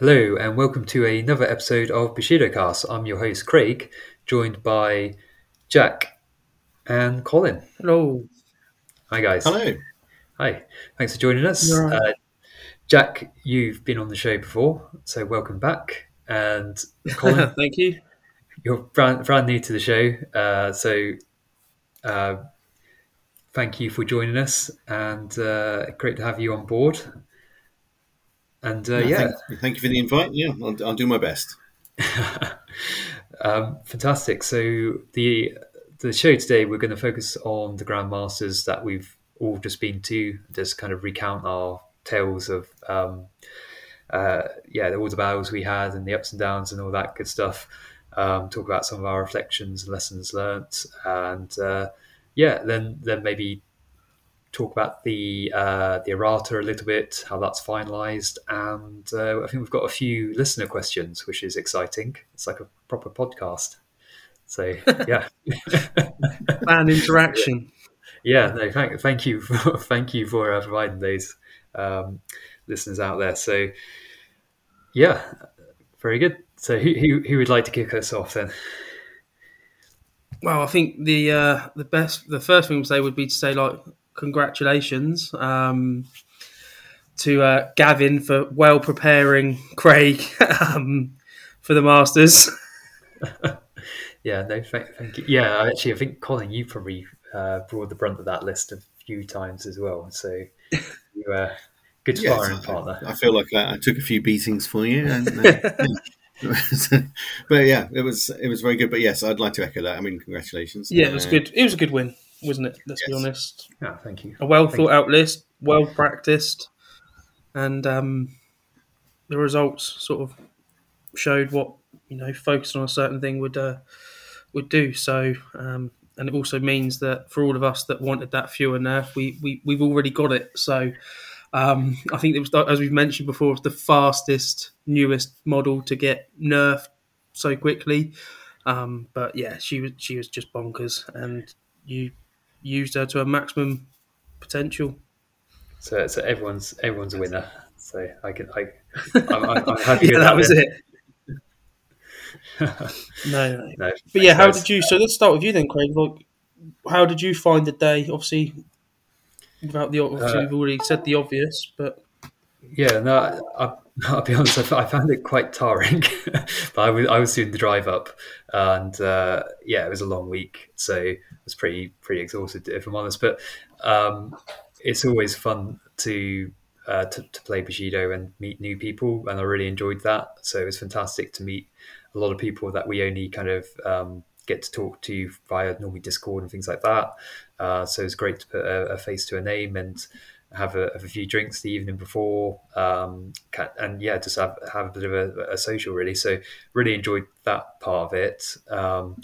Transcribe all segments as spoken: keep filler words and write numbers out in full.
Hello and welcome to another episode of Bushido Cast. I'm your host Craig, joined by Jack and Colin. Hello. Hi guys. Hello. Hi. Thanks for joining us. Right. Uh, Jack, you've been on the show before, so welcome back. And Colin, thank you. You're brand, brand new to the show, uh, so uh, thank you for joining us, and uh, great to have you on board. And uh, no, yeah, thank you. thank you for the invite. Yeah, I'll, I'll do my best. um, fantastic. So the the show today, we're going to focus on the Grandmasters that we've all just been to. Just kind of recount our tales of um, uh, yeah, all the battles we had and the ups and downs and all that good stuff. Um, talk about some of our reflections and lessons learnt, and uh, yeah, then then maybe. Talk about the uh, the errata a little bit, how that's finalised, and uh, I think we've got a few listener questions, which is exciting. It's like a proper podcast. So yeah, fan interaction. Yeah, no, thank thank you, for, thank you for uh, providing those um, listeners out there. So yeah, very good. So who, who who would like to kick us off then? Well, I think the uh, the best, the first thing we say would be to say like. Congratulations um, to uh, Gavin for well preparing Craig um, for the Masters. yeah, no, thank, thank you. Yeah, actually, I think Colin, you probably uh, brought the brunt of that list a few times as well. So you were uh, good sparring yes, partner. I feel like I, I took a few beatings for you, and, uh, but yeah, it was it was very good. But yes, I'd like to echo that. I mean, congratulations. Yeah, it was uh, good. It was a good win. Wasn't it? Let's yes. be honest. Yeah, thank you. A well thank thought out you. list, well practiced, and um, the results sort of showed what you know focusing on a certain thing would uh, would do. So, um, and it also means that for all of us that wanted that fewer nerf, we we we've already got it. So, um, I think it was, as we've mentioned before, the fastest, newest model to get nerfed so quickly. Um, but yeah, she was she was just bonkers, and you. Used her to her maximum potential. So, so everyone's everyone's a winner. So I can, I, I'm, I'm, I'm happy. yeah, with that, that was it. no, no, no, but yeah, how did you? So let's start with you then, Craig. Like, how did you find the day? Obviously, without the obviously uh, we've already said the obvious, but yeah, no, I, I'll be honest. I found it quite tiring, but I was I was doing the drive up, and uh, yeah, it was a long week, so. pretty pretty exhausted if I'm honest, but um it's always fun to uh to, to play Bushido and meet new people, and I really enjoyed that. So it was fantastic to meet a lot of people that we only kind of um get to talk to via normally Discord and things like that, uh so it's great to put a, a face to a name and have a, have a few drinks the evening before, um and yeah just have, have a bit of a, a social really. So really enjoyed that part of it. um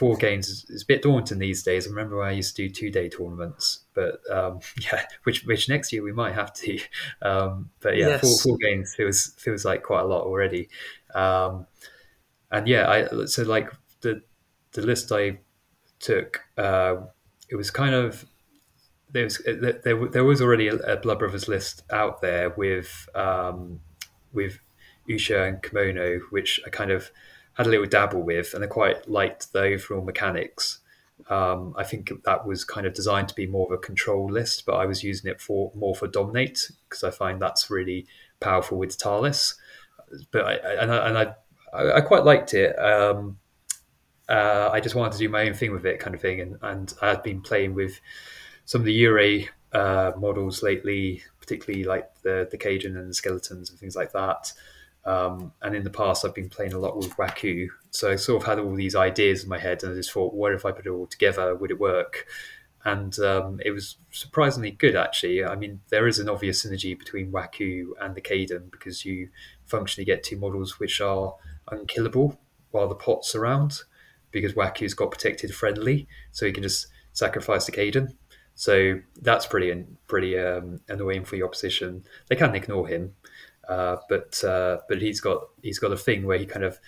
Four games is a bit daunting these days. I remember when I used to do two-day tournaments, but um, yeah, which which next year we might have to. Um, but yeah, yes. four, four games feels feels like quite a lot already. Um, and yeah, I so like the the list I took, uh, it was kind of there was there there was already a Blood Brothers list out there with um, with Usha and Kimono, which I kind of. Had a little dabble with, and I quite liked the overall mechanics. Um, I think that was kind of designed to be more of a control list, but I was using it for more for dominate because I find that's really powerful with Talis. But I, and I, and I, I quite liked it. Um, uh, I just wanted to do my own thing with it, kind of thing. And and I had been playing with some of the Yurei uh, models lately, particularly like the the Cadian and the skeletons and things like that. Um, and in the past, I've been playing a lot with Waku, so I sort of had all these ideas in my head, and I just thought, what if I put it all together? Would it work? And um, it was surprisingly good, actually. I mean, there is an obvious synergy between Waku and the Caden because you functionally get two models which are unkillable while the pot's around, because Waku's got protected friendly, so he can just sacrifice the Caden. So that's pretty pretty um, annoying for the opposition. They can ignore him. Uh, but uh, but he's got he's got a thing where he kind of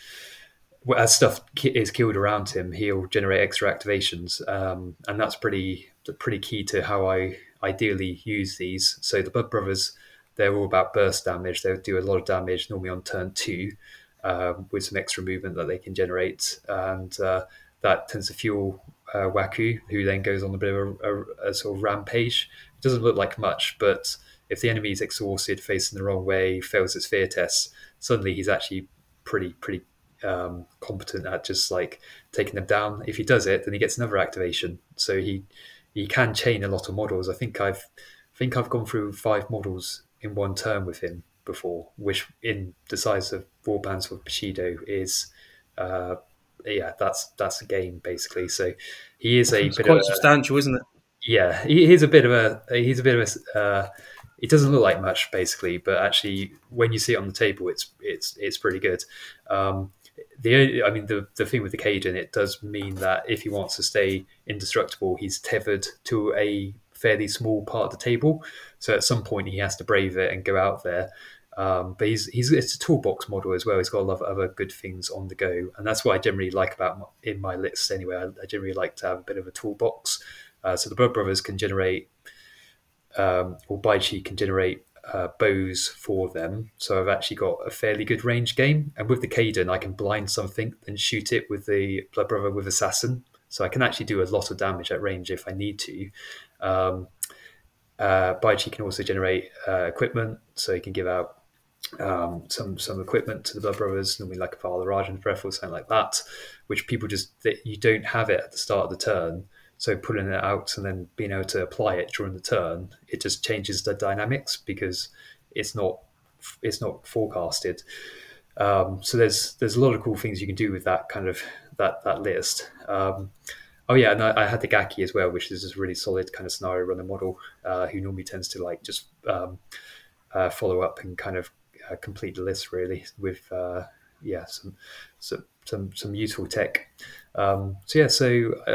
as stuff ki- is killed around him, he'll generate extra activations, um, and that's pretty pretty key to how I ideally use these. So the Blood Brothers They're all about burst damage. They do a lot of damage normally on turn two uh, with some extra movement that they can generate. And uh, that tends to fuel uh, Waku, who then goes on a bit of a, a, a sort of rampage. It doesn't look like much, but if the enemy is exhausted, facing the wrong way, fails its fear tests, suddenly he's actually pretty, pretty um, competent at just like taking them down. If he does it, then he gets another activation. So he he can chain a lot of models. I think I've I think I've gone through five models in one turn with him before, which in the size of warbands for Bushido is, uh, yeah, that's that's a game basically. So he is a it's bit quite of substantial, a, isn't it? Yeah, he, he's a bit of a he's a bit of a. Uh, It doesn't look like much, basically, but actually, when you see it on the table, it's it's it's pretty good. Um, the I mean, the the thing with the Cadian, it does mean that if he wants to stay indestructible, he's tethered to a fairly small part of the table. So at some point, he has to brave it and go out there. Um, but he's he's it's a toolbox model as well. He's got a lot of other good things on the go, and that's what I generally like about my, in my lists anyway. I, I generally like to have a bit of a toolbox. Uh, so the Blood Brothers can generate. Um, or Baichi can generate uh, bows for them. So I've actually got a fairly good range game. And with the Cadian, I can blind something and shoot it with the Blood Brother with Assassin. So I can actually do a lot of damage at range if I need to. Um, uh, Baichi can also generate uh, equipment. So he can give out um, some some equipment to the Blood Brothers, normally like a Vala Rajan's Breath or something like that, which people just, you don't have it at the start of the turn. So pulling it out and then being able to apply it during the turn, it just changes the dynamics because it's not it's not forecasted. Um, so there's there's a lot of cool things you can do with that kind of that that list. Um, oh yeah, and I, I had the Gaki as well, which is this really solid kind of scenario runner model uh, who normally tends to like just um, uh, follow up and kind of uh, complete the list really with uh, yeah some some some some useful tech. Um, so yeah, so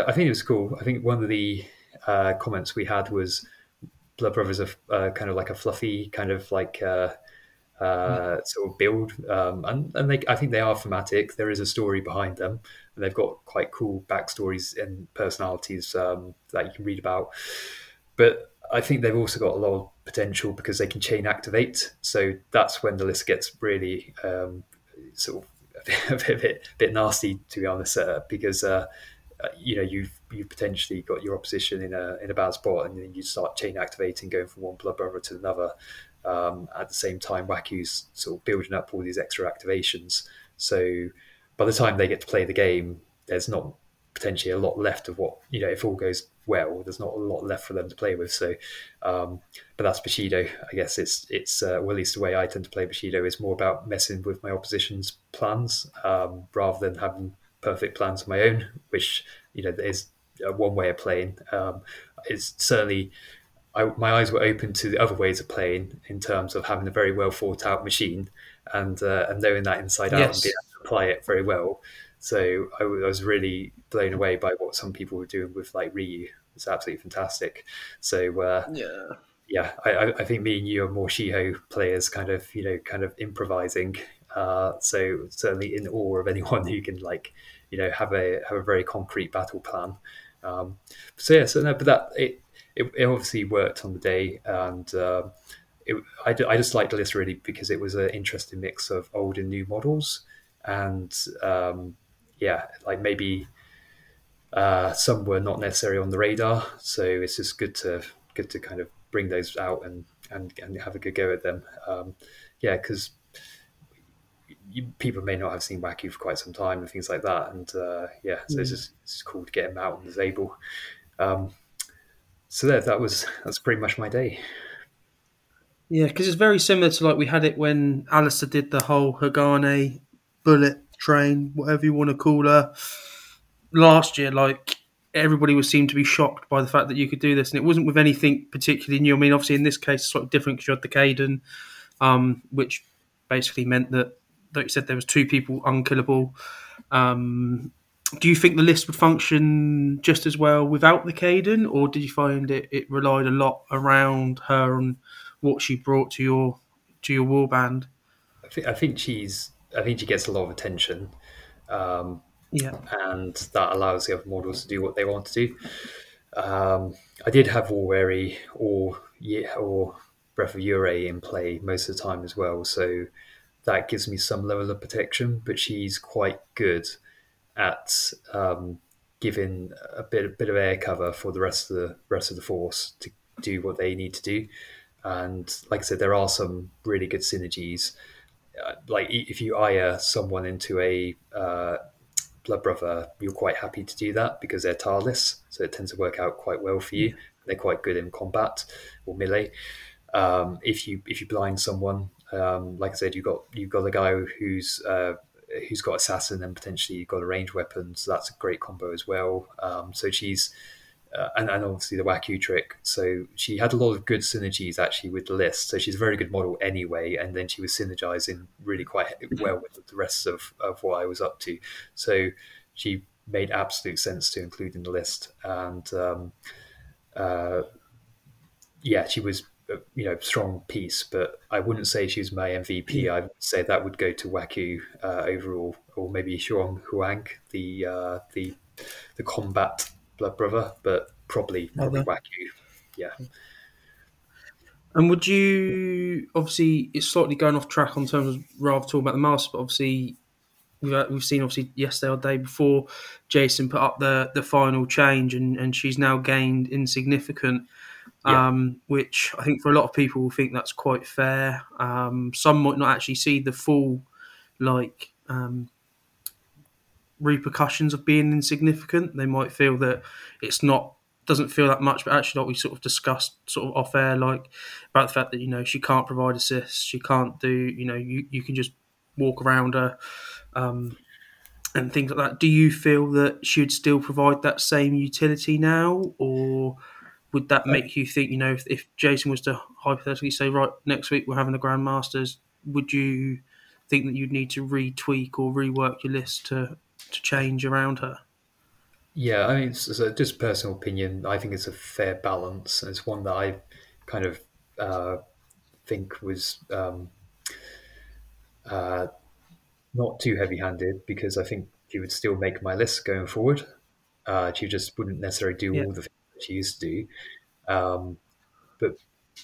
I think it was cool. I think one of the uh, comments we had was Blood Brothers are uh, kind of like a fluffy kind of like uh, uh, sort of build, um, and and they, I think they are thematic. There is a story behind them, and they've got quite cool backstories and personalities um, that you can read about. But I think they've also got a lot of potential because they can chain activate. So that's when the list gets really um, sort of. A bit, a bit, a bit nasty, to be honest, uh, because uh, you know you've you've potentially got your opposition in a in a bad spot, and then you start chain activating, going from one Blood Brother to another. Um, at the same time, Waku's sort of building up all these extra activations. So by the time they get to play the game, there's not potentially a lot left of what you know. If all goes well, there's not a lot left for them to play with. So, um, but that's Bushido. I guess it's it's uh, well, at least the way I tend to play Bushido is more about messing with my opposition's plans um, rather than having perfect plans of my own, which you know is one way of playing. Um, it's certainly I, my eyes were open to the other ways of playing in terms of having a very well thought out machine and uh, and knowing that inside out yes. and being able to apply it very well. So I, w- I was really blown away by what some people were doing with like Ryu. It's absolutely fantastic. So uh, yeah, yeah. I, I think me and you are more Shiho players, kind of you know, kind of improvising. Uh, so certainly in awe of anyone who can like you know have a have a very concrete battle plan. Um, so yeah, so no, but that it it, it obviously worked on the day, and uh, it, I I just liked the list really because it was an interesting mix of old and new models, and um, yeah, like maybe uh, some were not necessarily on the radar, so it's just good to good to kind of bring those out and and, and have a good go at them. Um, yeah, because people may not have seen Waku for quite some time and things like that, and uh, yeah, so mm. it's just it's cool to get them out on the table. Um, so there, that was that's pretty much my day. Yeah, because it's very similar to like we had it when Alistair did the whole Hagane bullet train, whatever you want to call her, last year. Like everybody was seemed to be shocked by the fact that you could do this, and it wasn't with anything particularly new. I mean, obviously in this case it's slightly different because you had the Cadian, um, which basically meant that, like you said, there was two people unkillable. Um, do you think the list would function just as well without the Cadian, or did you find it, it relied a lot around her and what she brought to your to your warband? I think I think she's. I think she gets a lot of attention, um, yeah, and that allows the other models to do what they want to do. Um, I did have War Wary or yeah, or Breath of Ura in play most of the time as well, so that gives me some level of protection. But she's quite good at um, giving a bit a bit of air cover for the rest of the rest of the force to do what they need to do. And like I said, there are some really good synergies. Like if you ire someone into a uh, Blood Brother, you're quite happy to do that because they're tireless, so it tends to work out quite well for you. They're quite good in combat or melee. Um, if you if you blind someone, um, like I said, you got you got a guy who's uh, who's got assassin and potentially got a ranged weapon, so that's a great combo as well. Um, so she's uh, and, and obviously the Waku trick. So she had a lot of good synergies actually with the list. So she's a very good model anyway, and then she was synergizing really quite well with the rest of, of what I was up to. So she made absolute sense to include in the list, and um, uh, yeah, she was. You know, strong piece, but I wouldn't say she was my M V P. I would say that would go to Waku uh, overall, or maybe Xuang Huang, the uh, the the combat Blood Brother, but probably probably okay. Waku. Yeah. And would you obviously it's slightly going off track on terms of rather talking about the master, but obviously we've we've seen obviously yesterday or day before Jason put up the the final change, and and she's now gained insignificant. Yeah. Um, which I think for a lot of people will think that's quite fair. Um, some might not actually see the full like um, repercussions of being insignificant. They might feel that it's not doesn't feel that much, but actually, like we sort of discussed sort of off air, like about the fact that you know she can't provide assists, she can't do you know you, you can just walk around her um, and things like that. Do you feel that she'd still provide that same utility now, or? Would that make you think, you know, if, if Jason was to hypothetically say, right, next week we're having the Grand Masters, would you think that you'd need to retweak or rework your list to, to change around her? Yeah, I mean, it's, it's a, just personal opinion. I think it's a fair balance. And it's one that I kind of uh, think was um, uh, not too heavy-handed because I think she would still make my list going forward. Uh, she just wouldn't necessarily do yeah. all the things she used to do, um, but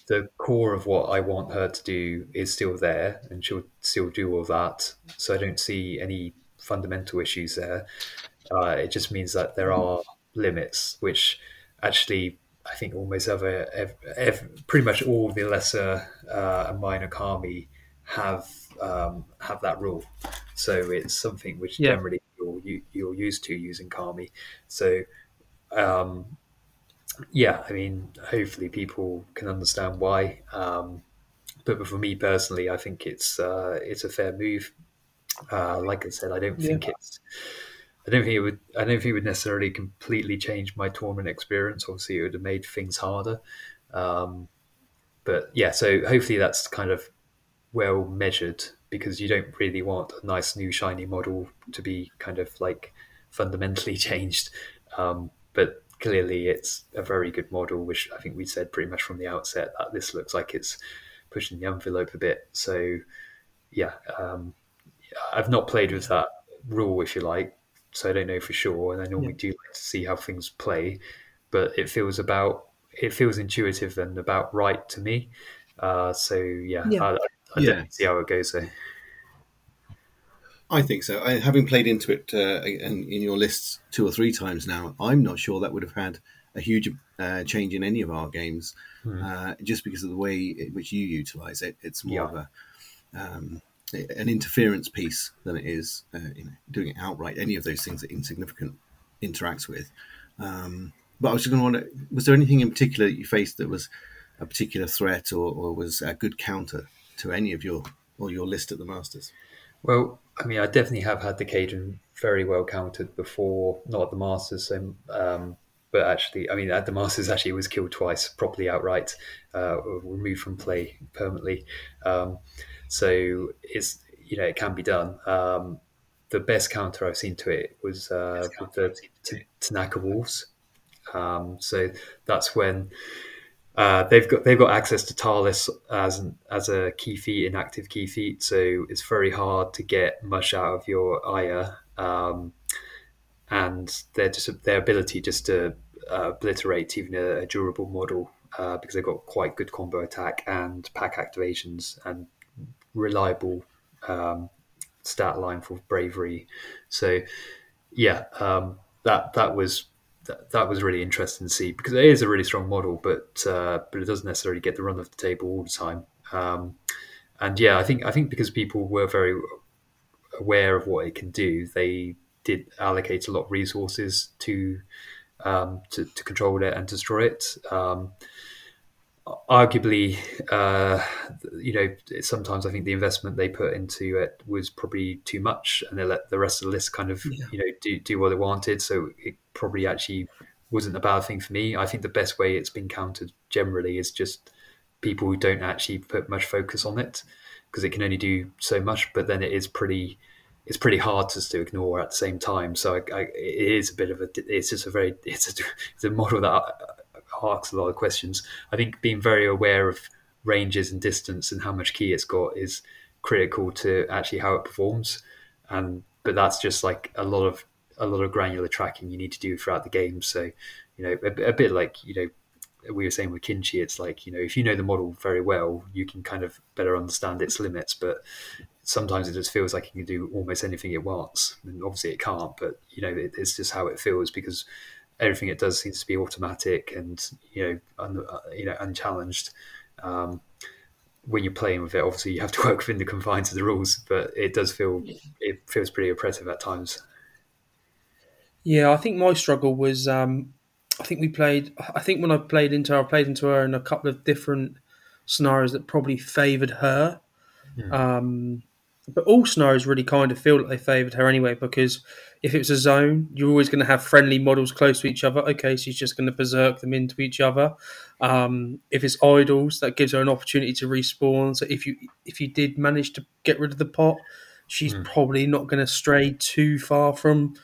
the core of what I want her to do is still there, and she'll still do all that. So I don't see any fundamental issues there. Uh, it just means that there are limits, which actually I think almost ever, ever, ever pretty much all the lesser uh, and minor kami have um, have that rule. So it's something which yeah. generally you're you're used to using kami. So. Um, Yeah, I mean, hopefully people can understand why. Um, but for me personally, I think it's uh, it's a fair move. Uh, like I said, I don't yeah. think it's, I don't think it would, I don't think it would necessarily completely change my tournament experience. Obviously, it would have made things harder. Um, but yeah, so hopefully that's kind of well measured because you don't really want a nice new shiny model to be kind of like fundamentally changed. Um, but clearly, it's a very good model, which I think we said pretty much from the outset that this looks like it's pushing the envelope a bit. So, yeah, um, I've not played with that rule, if you like, so I don't know for sure. And I normally yeah. do like to see how things play, but it feels about it feels intuitive and about right to me. Uh, so, yeah, yeah. I, I, I yeah. don't see how it goes though. I think so. I, having played into it uh, in, in your lists two or three times now, I'm not sure that would have had a huge uh, change in any of our games, mm. uh, just because of the way in which you utilise it. It's more yeah. of a um, an interference piece than it is uh, you know, doing it outright. Any of those things that insignificant interacts with. Um, but I was just going to wonder: was there anything in particular that you faced that was a particular threat, or, or was a good counter to any of your or your list at the Masters? Well, I mean, I definitely have had the Cadian very well countered before, not at the Masters, so, um, but actually, I mean, at the Masters, actually, it was killed twice, properly outright, uh, removed from play permanently. Um, so it's, you know, it can be done. Um, the best counter I've seen to it was uh, with the t- Tanaka Wolves. Um, so that's when uh, they've got they've got access to Tarlis as an, as a key feat, an active key feat, so it's very hard to get much out of your ire, um, and their just their ability just to uh, obliterate even a, a durable model uh, because they've got quite good combo attack and pack activations and reliable um, stat line for bravery. So yeah, um, that that was that, that was really interesting to see, because it is a really strong model, but uh, but it doesn't necessarily get the run of the table all the time. Um, and yeah, I think I think because people were very aware of what it can do, they did allocate a lot of resources to um, to, to control it and destroy it. Um, arguably, uh, you know, sometimes I think the investment they put into it was probably too much, and they let the rest of the list kind of, yeah. you know, do, do what they wanted. So it probably actually wasn't a bad thing for me. I think the best way it's been countered generally is just people who don't actually put much focus on it, because it can only do so much, but then it is pretty... it's pretty hard to, to ignore at the same time. So I, I, it is a bit of a, it's just a very, it's a, it's a model that asks a lot of questions. I think being very aware of ranges and distance and how much key it's got is critical to actually how it performs. And, but that's just like a lot of, a lot of granular tracking you need to do throughout the game. So, you know, a, a bit like, you know, we were saying with Kinchi, it's like, you know, if you know the model very well, you can kind of better understand its limits, but sometimes it just feels like it can do almost anything it wants. And obviously it can't, but, you know, it, it's just how it feels, because everything it does seems to be automatic and, you know, un, uh, you know, unchallenged. Um, when you're playing with it, obviously you have to work within the confines of the rules, but it does feel, it feels pretty oppressive at times. Yeah, I think my struggle was, um, I think we played, I think when I played into her, I played into her in a couple of different scenarios that probably favoured her. Yeah. Um, But all scenarios really kind of feel like they favoured her anyway, because if it's a zone, you're always going to have friendly models close to each other. Okay, she's just going to berserk them into each other. Um, if it's idols, that gives her an opportunity to respawn. So if you if you did manage to get rid of the pot, she's mm. probably not going to stray too far from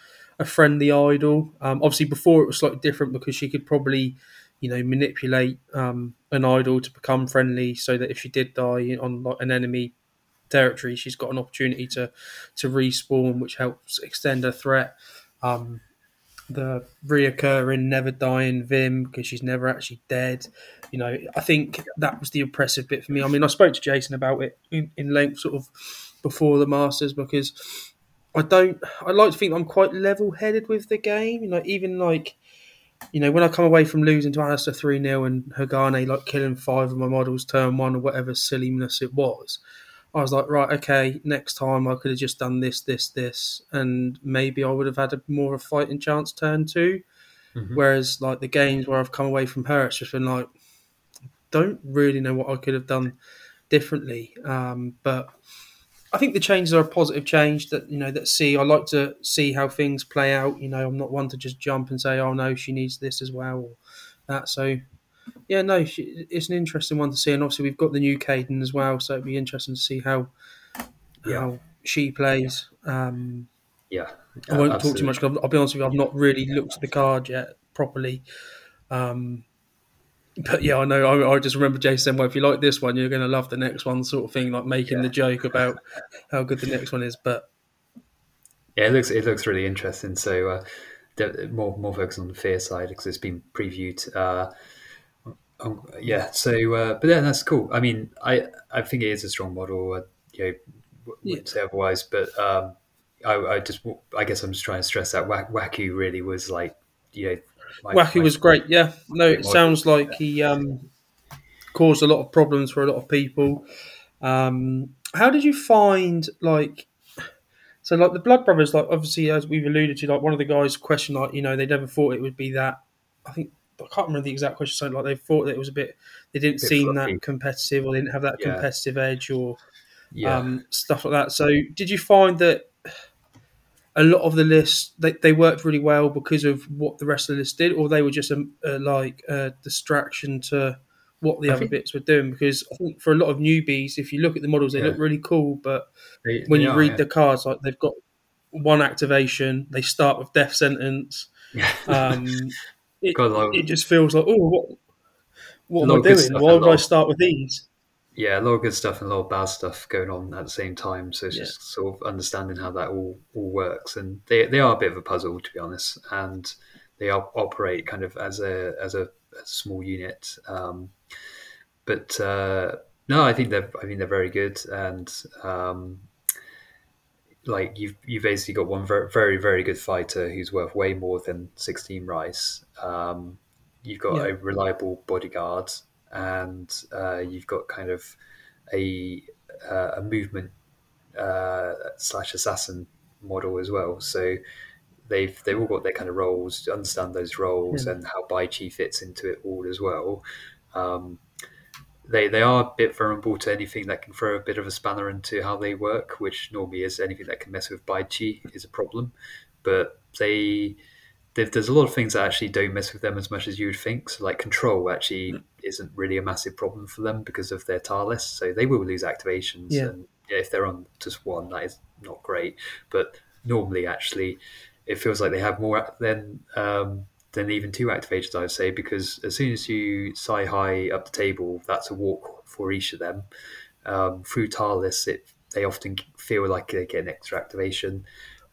a friendly idol. Um, obviously, before it was slightly different, because she could probably, you know, manipulate um, an idol to become friendly, so that if she did die on like an enemy territory, she's got an opportunity to to respawn, which helps extend her threat. Um, the reoccurring never dying Vim, because she's never actually dead. You know, I think that was the oppressive bit for me. I mean, I spoke to Jason about it in, in length sort of before the Masters, because I don't. I like to think I'm quite level-headed with the game. You know, even like, you know, when I come away from losing to Alistair three nil and Hagane like killing five of my models turn one or whatever silliness it was, I was like, right, okay, next time I could have just done this, this, this, and maybe I would have had a more of a fighting chance turn two. Mm-hmm. Whereas, like, the games where I've come away from her, it's just been like, don't really know what I could have done differently. Um, but I think the changes are a positive change that, you know, that see, I like to see how things play out. You know, I'm not one to just jump and say, oh, no, she needs this as well or that. So, yeah, no, it's an interesting one to see, and obviously we've got the new Cadian as well, so it'd be interesting to see how yeah. how she plays. Um, yeah, yeah, I won't absolutely. talk too much, 'cause I'll, I'll be honest with you, I've not really yeah, looked at the card yet properly. Um, but yeah, I know. I, I just remember Jason saying, "Well, if you like this one, you're going to love the next one," sort of thing, like making yeah. the joke about how good the next one is. But yeah, it looks it looks really interesting. So uh, more more focus on the fear side, because it's been previewed. Uh, Um, yeah, so uh, but yeah, that's cool. I mean, I, I think it is a strong model. I, you know, w- yeah. wouldn't say otherwise, but um, I, I just I guess I'm just trying to stress that Waku really was like, you know, my, Waku my, was great. My, yeah, no, it model. sounds like he um, caused a lot of problems for a lot of people. Um, how did you find like? So like the Blood Brothers, like obviously as we've alluded to, like one of the guys questioned, like, you know, they never thought it would be that. I think. I can't remember the exact question. Something like they thought that it was a bit, they didn't bit seem fluffy. that competitive, or they didn't have that yeah. competitive edge, or yeah. um, stuff like that. So, did you find that a lot of the lists they, they worked really well because of what the rest of the list did, or they were just a, a, like a distraction to what the I other think, bits were doing? Because I think for a lot of newbies, if you look at the models, they yeah. look really cool, but they, when they you are, read yeah. the cards, like they've got one activation, they start with death sentence. Yeah. Um, It, of, it just feels like, oh, what, what am I doing? Why would I start with these? Yeah, a lot of good stuff and a lot of bad stuff going on at the same time. So it's yeah. just sort of understanding how that all, all works. And they they are a bit of a puzzle, to be honest. And they op- operate kind of as a as a a small unit. Um, but uh, no, I think they're I mean they're very good, and um, like you've you've basically got one very very, very good fighter who's worth way more than sixteen rice. Um, you've got yeah. a reliable bodyguard, and uh, you've got kind of a uh, a movement uh, slash assassin model as well. So they've they've all got their kind of roles, to understand those roles yeah. and how Baichi fits into it all as well. Um, they they are a bit vulnerable to anything that can throw a bit of a spanner into how they work, which normally is anything that can mess with Baichi is a problem. But they there's a lot of things that actually don't mess with them as much as you would think. So like control actually mm. isn't really a massive problem for them because of their tar list. So they will lose activations. Yeah. And if they're on just one, that is not great. But normally actually it feels like they have more than um, than even two activations, I would say, because as soon as you sigh high up the table, that's a walk for each of them. Um, through tar lists, it, they often feel like they get an extra activation.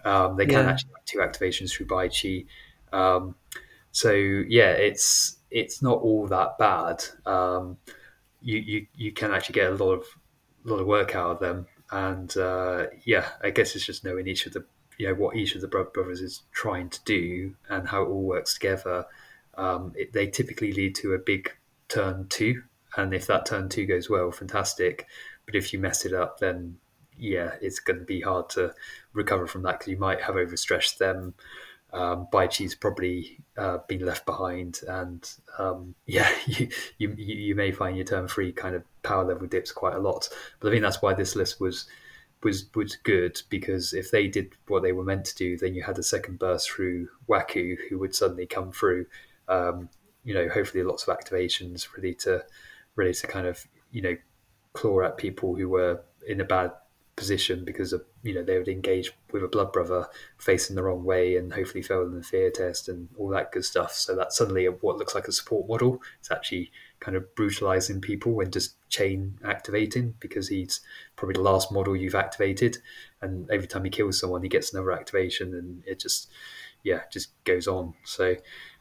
Um, they yeah. can actually have two activations through Baichi. Um, so yeah, it's it's not all that bad. Um, you, you you can actually get a lot of lot of work out of them, and uh, yeah, I guess it's just knowing each of the you know what each of the Blood Brothers is trying to do and how it all works together. Um, it, they typically lead to a big turn two, and if that turn two goes well, fantastic. But if you mess it up, then yeah, it's going to be hard to recover from that because you might have overstretched them. Um, Baichi's probably uh, been left behind, and um, yeah, you, you you may find your turn three kind of power level dips quite a lot. But I think that's why this list was was was good, because if they did what they were meant to do, then you had a second burst through Waku, who would suddenly come through. Um, you know, hopefully lots of activations really to really to kind of you know claw at people who were in a bad position because of you know they would engage with a Blood Brother facing the wrong way and hopefully fail in the fear test and all that good stuff. So that suddenly what looks like a support model is actually kind of brutalizing people and just chain activating, because he's probably the last model you've activated, and every time he kills someone he gets another activation, and it just yeah just goes on. So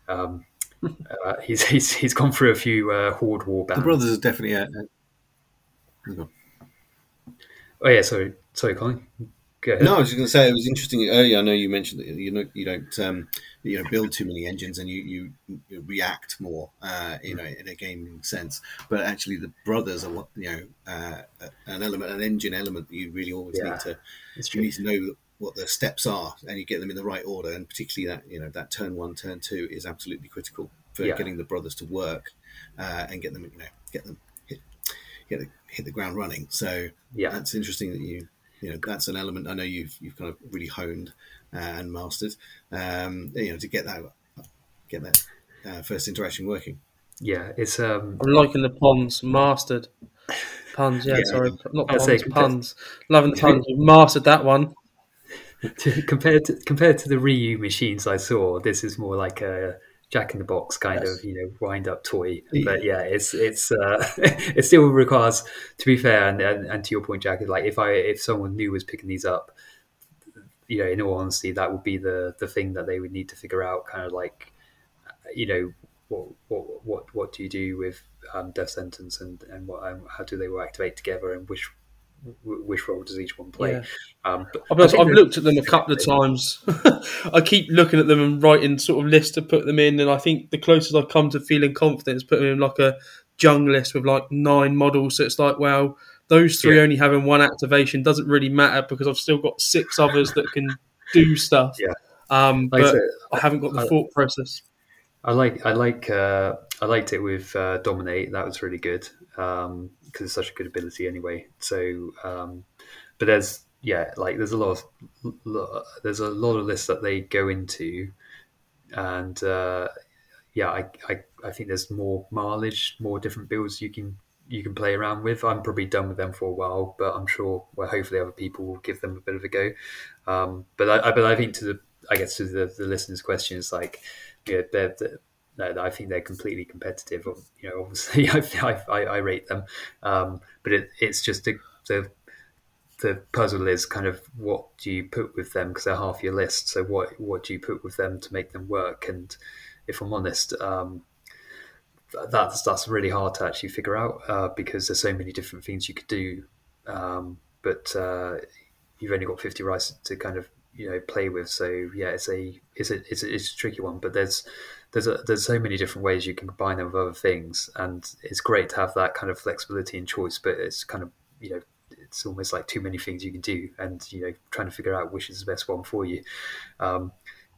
um uh, he's he's he's gone through a few uh, horde war battles. The brothers is definitely a, a... Oh yeah, sorry, sorry, Colin. Go ahead. No, I was just going to say it was interesting earlier. I know you mentioned that you know you don't um, you know build too many engines and you you react more, uh, you know, in a gaming sense. But actually, the brothers are what you know uh, an element, an engine element that you really always yeah, need to. You need to know what the steps are, and you get them in the right order. And particularly that you know that turn one, turn two is absolutely critical for yeah. getting the brothers to work uh, and get them you know get them hit, get them. hit the ground running. So yeah, that's interesting that you you know that's an element I know you've you've kind of really honed uh, and mastered um you know to get that get that uh, first interaction working. Yeah, it's um I'm liking the puns mastered puns yeah, yeah sorry um, not puns compared, puns loving the puns. You've mastered that one. to, compared to compared to the Ryu machines I saw, this is more like a Jack in the Box kind yes. of, you know, wind up toy. Yeah. But yeah, it's it's uh, it still requires, to be fair, and, and and to your point, Jack, like if I if someone new was picking these up, you know, in all honesty, that would be the the thing that they would need to figure out, kind of like, you know, what what what, what do you do with um, death sentence and and what um, how do they all activate together and which which role does each one play? Yeah. Um, but I've, I've looked at them a couple of times. I keep looking at them and writing sort of lists to put them in, and I think the closest I've come to feeling confident is putting in like a Jung list with like nine models. So it's like, well, those three yeah. only having one activation doesn't really matter because I've still got six others that can do stuff. Yeah. Um, like but so, I haven't got the I, thought process. I like, I like, uh, I liked it with uh, Dominate. That was really good. Um, because it's such a good ability anyway. So, um, but there's yeah, like there's a lot of lo- there's a lot of lists that they go into, and uh, yeah, I, I I think there's more mileage, more different builds you can you can play around with. I'm probably done with them for a while, but I'm sure well, hopefully other people will give them a bit of a go. Um, but I, I but I think to the I guess to the, the listeners' question is like yeah they're. they're No, I think they're completely competitive. You know, obviously, I I, I rate them, um, but it, it's just the, the the puzzle is kind of what do you put with them because they're half your list. So what what do you put with them to make them work? And if I'm honest, um, that's that's really hard to actually figure out uh, because there's so many different things you could do, um, but uh, you've only got fifty rights to kind of you know play with. So yeah, it's a it's a it's a, it's a tricky one. But there's there's a, there's so many different ways you can combine them with other things, and it's great to have that kind of flexibility and choice. But it's kind of you know. It's almost like too many things you can do, and you know, trying to figure out which is the best one for you. Um,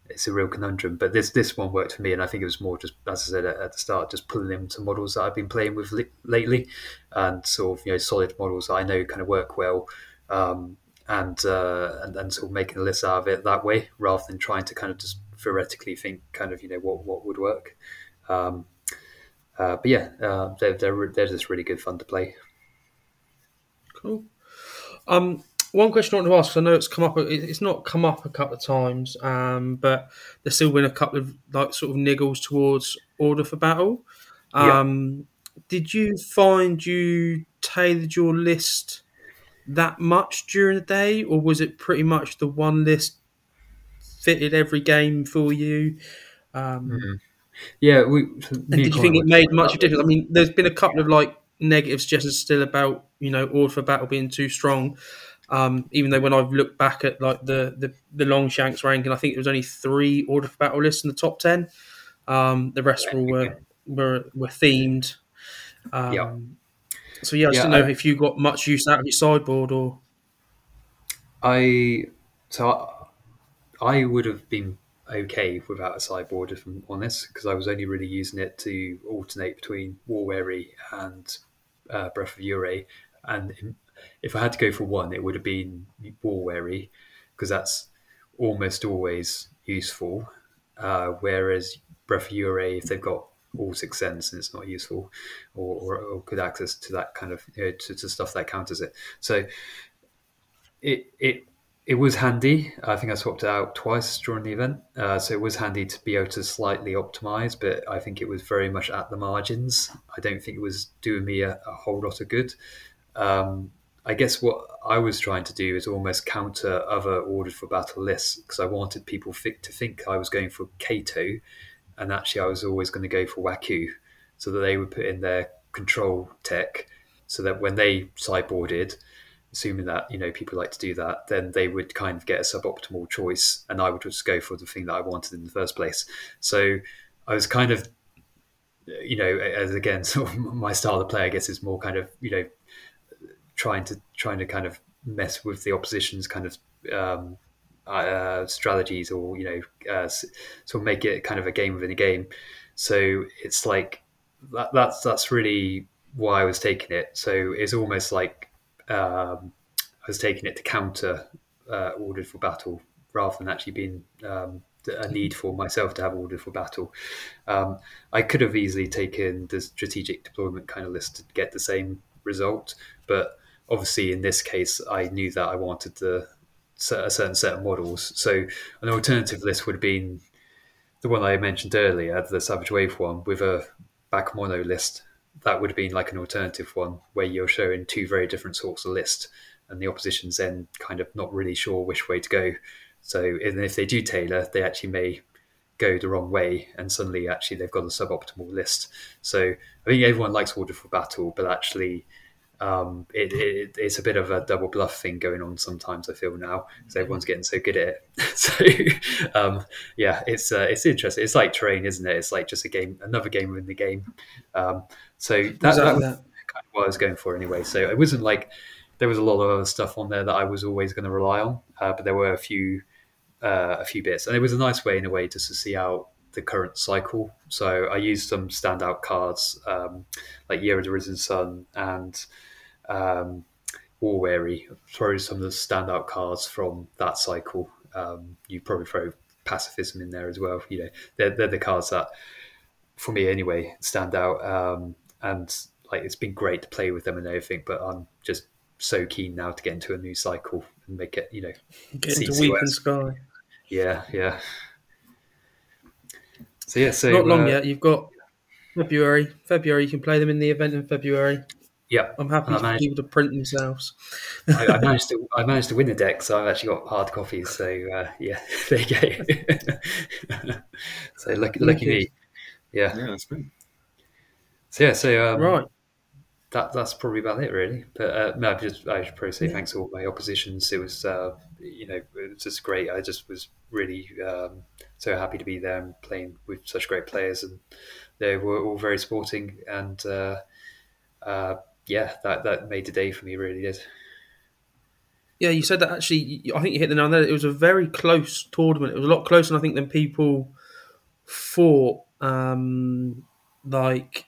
it's a real conundrum. But this this one worked for me, and I think it was more just, as I said at, at the start, just pulling into models that I've been playing with li- lately, and sort of you know solid models that I know kind of work well, um, and, uh, and and sort of making a list out of it that way, rather than trying to kind of just theoretically think kind of you know what what would work. Um, uh, but yeah, uh, they're they're they're just really good fun to play. Cool. Um, one question I want to ask, I know it's come up, it's not come up a couple of times, um, but there's still been a couple of like sort of niggles towards Order for Battle. Um, yeah. Did you find you tailored your list that much during the day, or was it pretty much the one list fitted every game for you? Um, mm-hmm. Yeah. We, and did you think it made much of a difference? I mean, there's been a couple of like negative suggestions still about you know Order for Battle being too strong, um even though when I've looked back at like the the, the Longshanks ranking, I think there was only three Order for Battle lists in the top ten. Um the rest were were were, were themed. um yeah. so yeah I just yeah, don't know I, if you got much use out of your sideboard or I so I, I would have been okay without a sideboard, if I'm honest, because I was only really using it to alternate between War Weary and uh, Breath of Ura, and if I had to go for one, it would have been War Weary, because that's almost always useful, uh, whereas Breath of Ura, if they've got all six cents, and it's not useful, or, or, or good access to that kind of you know, to, to stuff that counters it. So it it It was handy. I think I swapped it out twice during the event. Uh, so it was handy to be able to slightly optimize, but I think it was very much at the margins. I don't think it was doing me a, a whole lot of good. Um, I guess what I was trying to do is almost counter other Order for Battle lists, because I wanted people th- to think I was going for Kato, and actually I was always going to go for Waku, so that they would put in their control tech, so that when they sideboarded, assuming that you know people like to do that, then they would kind of get a suboptimal choice, and I would just go for the thing that I wanted in the first place. So I was kind of, you know, as again, sort of my style of play, I guess, is more kind of you know trying to trying to kind of mess with the opposition's kind of um, uh, strategies, or you know, uh, sort of make it kind of a game within a game. So it's like that, that's that's really why I was taking it. So it's almost like. Um, I was taking it to counter uh, Order for Battle, rather than actually being um, a need for myself to have Order for Battle. Um, I could have easily taken the strategic deployment kind of list to get the same result, but obviously in this case, I knew that I wanted the, a certain set of models. So an alternative list would have been the one I mentioned earlier, the Savage Wave one, with a back mono list. That would have been like an alternative one where you're showing two very different sorts of lists, and the opposition's then kind of not really sure which way to go. So and if they do tailor, they actually may go the wrong way, and suddenly actually they've got a suboptimal list. So I think everyone likes Order for Battle, but actually um, it, it, it's a bit of a double bluff thing going on sometimes, I feel now, because everyone's getting so good at it. so um, yeah, it's uh, it's interesting. It's like terrain, isn't it? It's like just a game, another game within the game. Um, So that, exactly. that was kind of what I was going for anyway. So it wasn't like there was a lot of other stuff on there that I was always going to rely on, uh, but there were a few uh, a few bits. And it was a nice way, in a way, just to see out the current cycle. So I used some standout cards, um, like Year of the Risen Sun and um, War Weary. Throw some of the standout cards from that cycle. Um, you probably throw Pacifism in there as well. You know, they're, they're the cards that, for me anyway, stand out. Um, And like it's been great to play with them and everything, but I'm just so keen now to get into a new cycle and make it, you know, get into Weep and Sky. Yeah, yeah. So yeah, so not long uh, yet. You've got February. February, you can play them in the event in February. Yeah, I'm happy for managed, people to print themselves. I, I managed to I managed to win a deck, so I've actually got hard copies. So uh, yeah, there you go. so lucky, lucky me. Yeah, yeah, that's great. So yeah, so um, right. That that's probably about it, really. But uh, no, just I should probably say yeah. thanks to all my oppositions. It was, uh, you know, it was just great. I just was really um, so happy to be there and playing with such great players, and they were all very sporting. And uh, uh, yeah, that that made the day for me, really did. Yeah, you said that actually. I think you hit the nail on the head. It was a very close tournament. It was a lot closer, I think, than people thought. Um, like,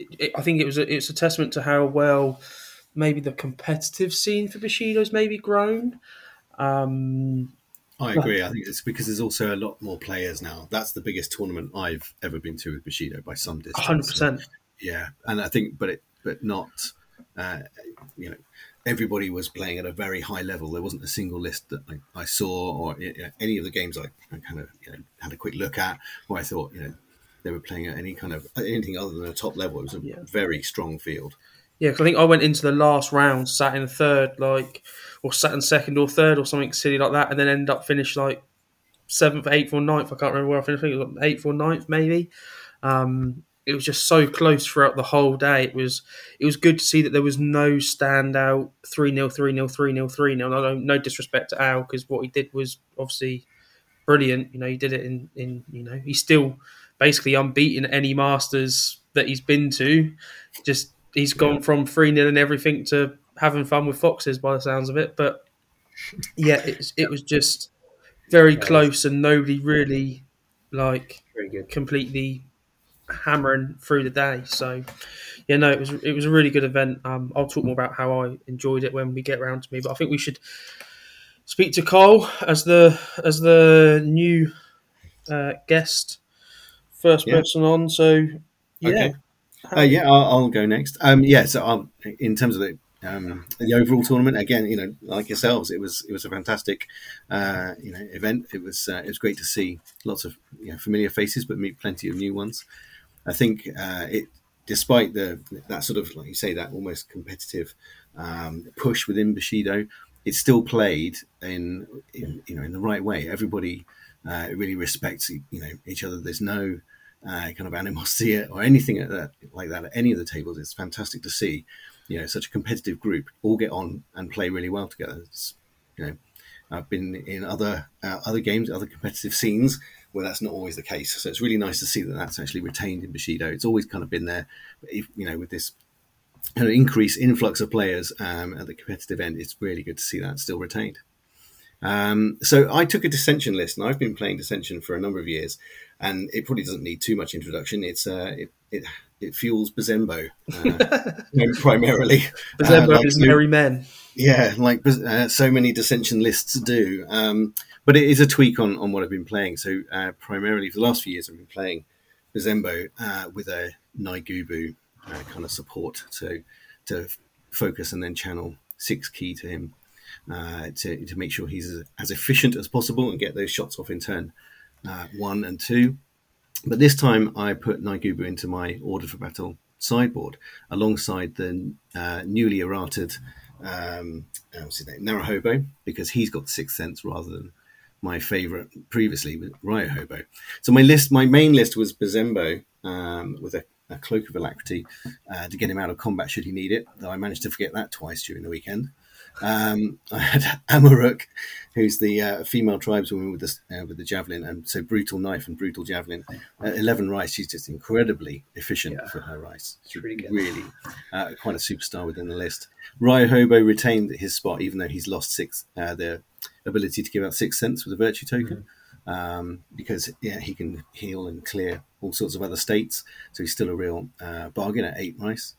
it, I think it was. A, it's a testament to how well maybe the competitive scene for Bushido's maybe grown. Um, I agree. I think it's because there's also a lot more players now. That's the biggest tournament I've ever been to with Bushido by some distance. one hundred percent. So, yeah, and I think, but it, but not, uh, you know. Everybody was playing at a very high level. There wasn't a single list that I, I saw, or you know, any of the games I, I kind of you know, had a quick look at, where I thought you know they were playing at any kind of anything other than a top level. It was a yeah. very strong field. Yeah, because I think I went into the last round, sat in third, like, or sat in second or third or something silly like that, and then ended up finished like seventh, eighth, or ninth. I can't remember where I finished. I think it was like eighth or ninth, maybe. Um, It was just so close throughout the whole day. It was it was good to see that there was no standout three nil, three nil, three nil, three nil. No disrespect to Al, because what he did was obviously brilliant. You know, he did it in, in you know, he's still basically unbeaten any Masters that he's been to. Just he's gone yeah. from three nil and everything to having fun with Foxes by the sounds of it. But yeah, it, it was just very close and nobody really like completely hammering through the day. So yeah, no, it was it was a really good event. um I'll talk more about how I enjoyed it when we get round to me, but I think we should speak to Cole as the as the new uh guest, first yeah. person on. So yeah okay. uh, yeah I'll, I'll go next. um yeah so I'll, in terms of the um the overall tournament, again, you know, like yourselves, it was it was a fantastic uh you know event. It was uh, it was great to see lots of you know, familiar faces, but meet plenty of new ones. I think uh, it, despite the that sort of, like you say, that almost competitive um, push within Bushido, it's still played in, in you know in the right way. Everybody uh, really respects you know each other. There's no uh, kind of animosity or anything at that, like that at any of the tables. It's fantastic to see you know such a competitive group all get on and play really well together. It's, you know, I've been in other uh, other games, other competitive scenes, well, that's not always the case. So it's really nice to see that that's actually retained in Bushido. It's always kind of been there, but if, you know, with this kind of increased influx of players um, at the competitive end, it's really good to see that still retained. Um, so I took a Dissension list, and I've been playing Dissension for a number of years, and it probably doesn't need too much introduction. It's uh, it, it it fuels Bazenbō uh, primarily. Bazenbō uh, like is so, merry men. Yeah, like uh, so many Dissension lists do. Um, But it is a tweak on, on what I've been playing. So uh, primarily for the last few years, I've been playing Bazenbō uh, with a Naigubu uh, kind of support to to focus and then channel six key to him uh, to to make sure he's as efficient as possible and get those shots off in turn uh, one and two. But this time I put Naigubu into my Order for Battle sideboard alongside the uh, newly errated um, what's his name? Naruhobo, because he's got Sixth Sense rather than my favourite previously was Ryohobo. So my list, my main list was Bazenbō um, with a, a Cloak of Alacrity uh, to get him out of combat should he need it, though I managed to forget that twice during the weekend. Um, I had Amaruk, who's the uh, female tribeswoman with the, uh, with the javelin, and so Brutal Knife and Brutal Javelin. At eleven rice, she's just incredibly efficient yeah. for her rice. She's really, really uh, quite a superstar within the list. Ryohobo retained his spot, even though he's lost six uh, the ability to give out Sixth Sense with a Virtue Token, mm. um, because yeah, he can heal and clear all sorts of other states, so he's still a real uh, bargain at eight rice.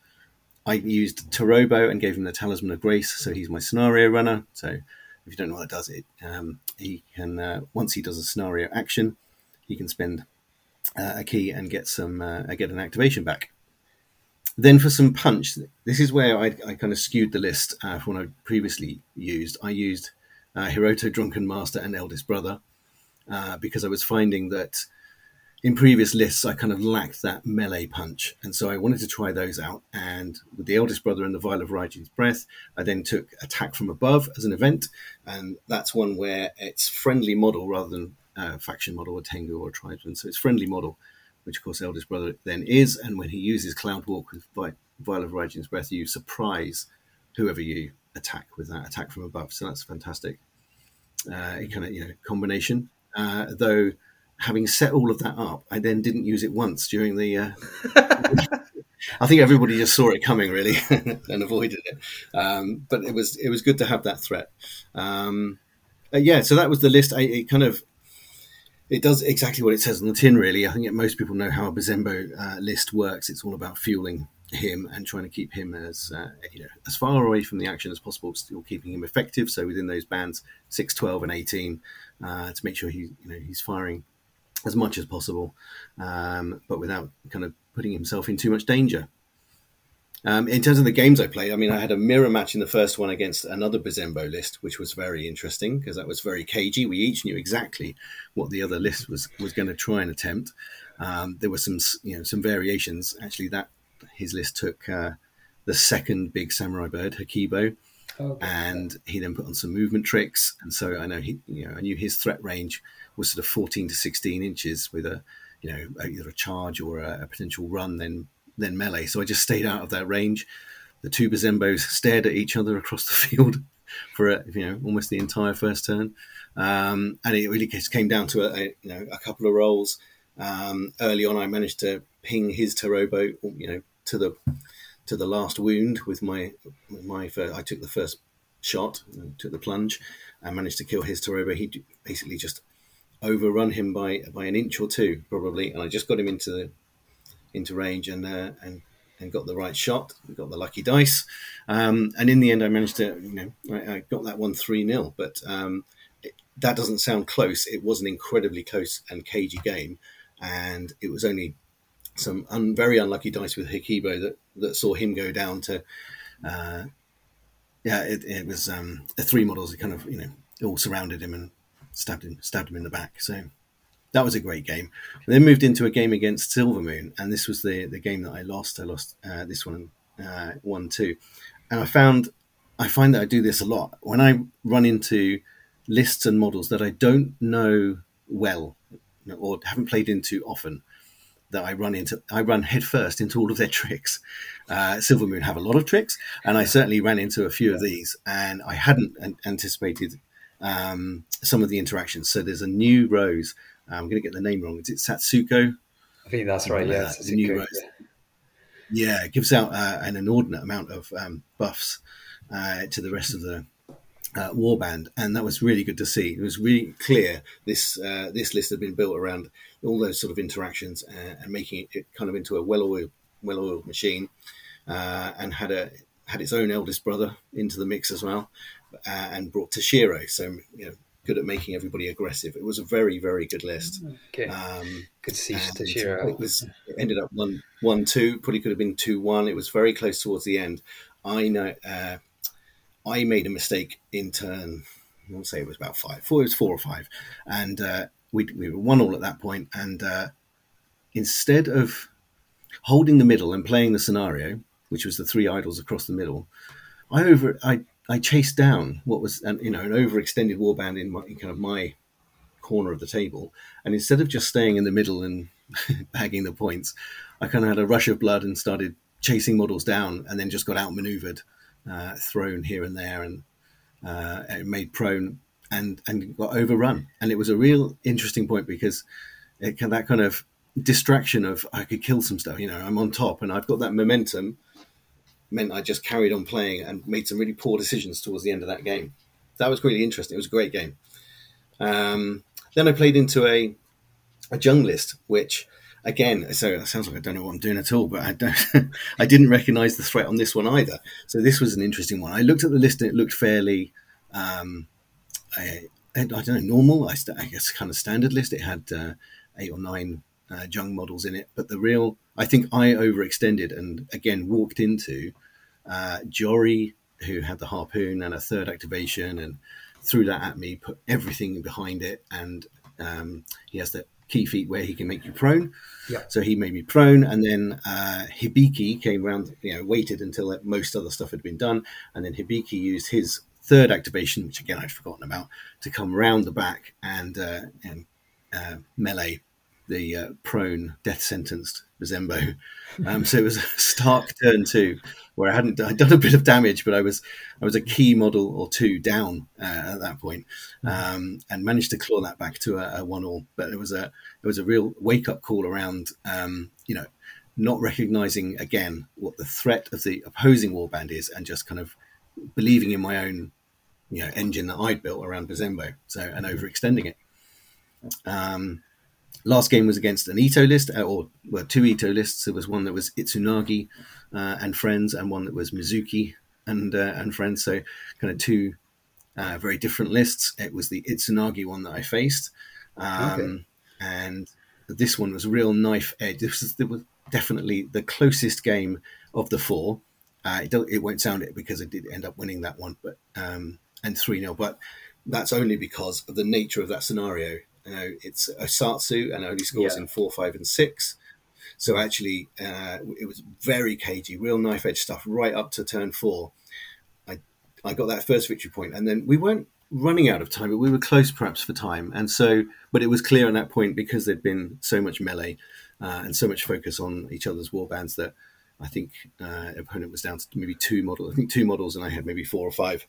I used Tarōbō and gave him the Talisman of Grace, so he's my Scenario Runner. So if you don't know what that does, it um, he can uh, once he does a scenario action, he can spend uh, a key and get some uh, get an activation back. Then for some punch, this is where I, I kind of skewed the list uh, from what I previously used. I used Uh, Hiroto, Drunken Master, and Eldest Brother, uh, because I was finding that in previous lists I kind of lacked that melee punch, and so I wanted to try those out. And with the Eldest Brother and the Vial of Raijin's Breath, I then took Attack from Above as an event, and that's one where it's friendly model rather than uh, faction model or Tengu or tribesman. So it's friendly model which, of course, Eldest Brother then is. And when he uses Cloud Walk with Vial of Raijin's Breath, you surprise whoever you attack with that attack from above. So that's fantastic. Uh, kind of, you know, combination. Uh, though, having set all of that up, I then didn't use it once during the... Uh, I think everybody just saw it coming, really, and avoided it. Um, but it was it was good to have that threat. Um, uh, yeah, so that was the list. I, it kind of... It does exactly what it says on the tin, really. I think most people know how a Bazenbō uh, list works. It's all about fueling him and trying to keep him as uh, you know as far away from the action as possible, still keeping him effective. So within those bands six, twelve, and eighteen, uh, to make sure he you know he's firing as much as possible, um, but without kind of putting himself in too much danger. Um, in terms of the games I played, I mean, I had a mirror match in the first one against another Bazenbō list, which was very interesting because that was very cagey. We each knew exactly what the other list was, was going to try and attempt. Um, there were some, you know, some variations. Actually, that his list took uh, the second big samurai bird, Hakibo, okay. And he then put on some movement tricks. And so I know he, you know, I knew his threat range was sort of fourteen to sixteen inches with a, you know, either a charge or a, a potential run, then. Then melee, so I just stayed out of that range. The two Bazenbōs stared at each other across the field for a, you know almost the entire first turn, um, and it really just came down to a, a you know a couple of rolls. Um, early on, I managed to ping his Tarōbō, you know, to the to the last wound with my with my first. I took the first shot, took the plunge, and managed to kill his Tarōbō. He basically just overrun him by by an inch or two probably, and I just got him into the. into range and uh, and and got the right shot. We got the lucky dice, um, and in the end, I managed to you know I, I got that one three nil. But um, it, that doesn't sound close. It was an incredibly close and cagey game, and it was only some un, very unlucky dice with Hakibo that that saw him go down to. Uh, yeah, it, it was um, three models that kind of you know all surrounded him and stabbed him stabbed him in the back. So. That was a great game. I then moved into a game against Silvermoon, and this was the, the game that I lost. I lost uh, this one, uh, one two, and I found I find that I do this a lot when I run into lists and models that I don't know well or haven't played into often. That I run into, I run headfirst into all of their tricks. Uh, Silvermoon have a lot of tricks, and I certainly ran into a few of these, and I hadn't an- anticipated um, some of the interactions. So there's a new rose. I'm going to get the name wrong. Is it Satsuko? I think that's right, yeah. That. Satsuko, the new rose. Yeah. yeah, it gives out uh, an inordinate amount of um, buffs uh, to the rest of the uh, warband, and that was really good to see. It was really clear this uh, this list had been built around all those sort of interactions uh, and making it kind of into a well-oiled, well-oiled machine, uh, and had a had its own Eldest Brother into the mix as well, uh, and brought Toshiro. So, you know, good at making everybody aggressive. It was a very, very good list. Okay. Um, good to see Toshiro. It was it ended up one, one, two. Probably could have been two, one. It was very close towards the end. I know. Uh, I made a mistake in turn. I won't say it was about five. Four. It was four or five, and uh, we we were one all at that point. And uh, instead of holding the middle and playing the scenario, which was the three idols across the middle, I over I. I chased down what was, an, you know, an overextended warband in, my, in kind of my corner of the table, and instead of just staying in the middle and bagging the points, I kind of had a rush of blood and started chasing models down, and then just got outmaneuvered, uh, thrown here and there, and uh, made prone, and and got overrun. And it was a real interesting point because it can, that kind of distraction of I could kill some stuff, you know, I'm on top and I've got that momentum. Meant I just carried on playing and made some really poor decisions towards the end of that game. That was really interesting. It was a great game. Um, then I played into a a Jung list, which, again, so it sounds like I don't know what I'm doing at all, but I don't. I didn't recognise the threat on this one either. So this was an interesting one. I looked at the list and it looked fairly, um, I, I don't know, normal. I, st- I guess kind of standard list. It had uh, eight or nine uh, Jung models in it, but the real, I think I overextended and again walked into uh, Jory, who had the harpoon and a third activation, and threw that at me, put everything behind it, and um, he has the key feat where he can make you prone. Yeah. So he made me prone, and then uh, Hibiki came around, you know, waited until most other stuff had been done, and then Hibiki used his third activation, which again I'd forgotten about, to come round the back and uh, and uh, melee the uh, prone, death-sentenced Bazenbō. Um, so it was a stark turn two, where I hadn't I'd done a bit of damage, but I was I was a key model or two down uh, at that point, um, and managed to claw that back to a, a one all. But it was a it was a real wake-up call around um, you know not recognizing again what the threat of the opposing warband is, and just kind of believing in my own you know engine that I'd built around Bazenbō, so and overextending it. Um, Last game was against an Ito list, or well, two Ito lists. There was one that was Itsunagi uh, and friends, and one that was Mizuki and uh, and friends. So kind of two uh, very different lists. It was the Itsunagi one that I faced, um, okay. and this one was real knife edge. This was, it was definitely the closest game of the four. Uh, it, don't, it won't sound it because I did end up winning that one, but um, and three nil. But that's only because of the nature of that scenario. You know, it's Osatsu and only scores yeah. in four, five, and six. So actually, uh, it was very cagey, real knife edge stuff right up to turn four. I I got that first victory point, and then we weren't running out of time, but we were close perhaps for time. And so, but it was clear at that point because there'd been so much melee uh, and so much focus on each other's warbands that I think uh, opponent was down to maybe two models. I think two models, and I had maybe four or five.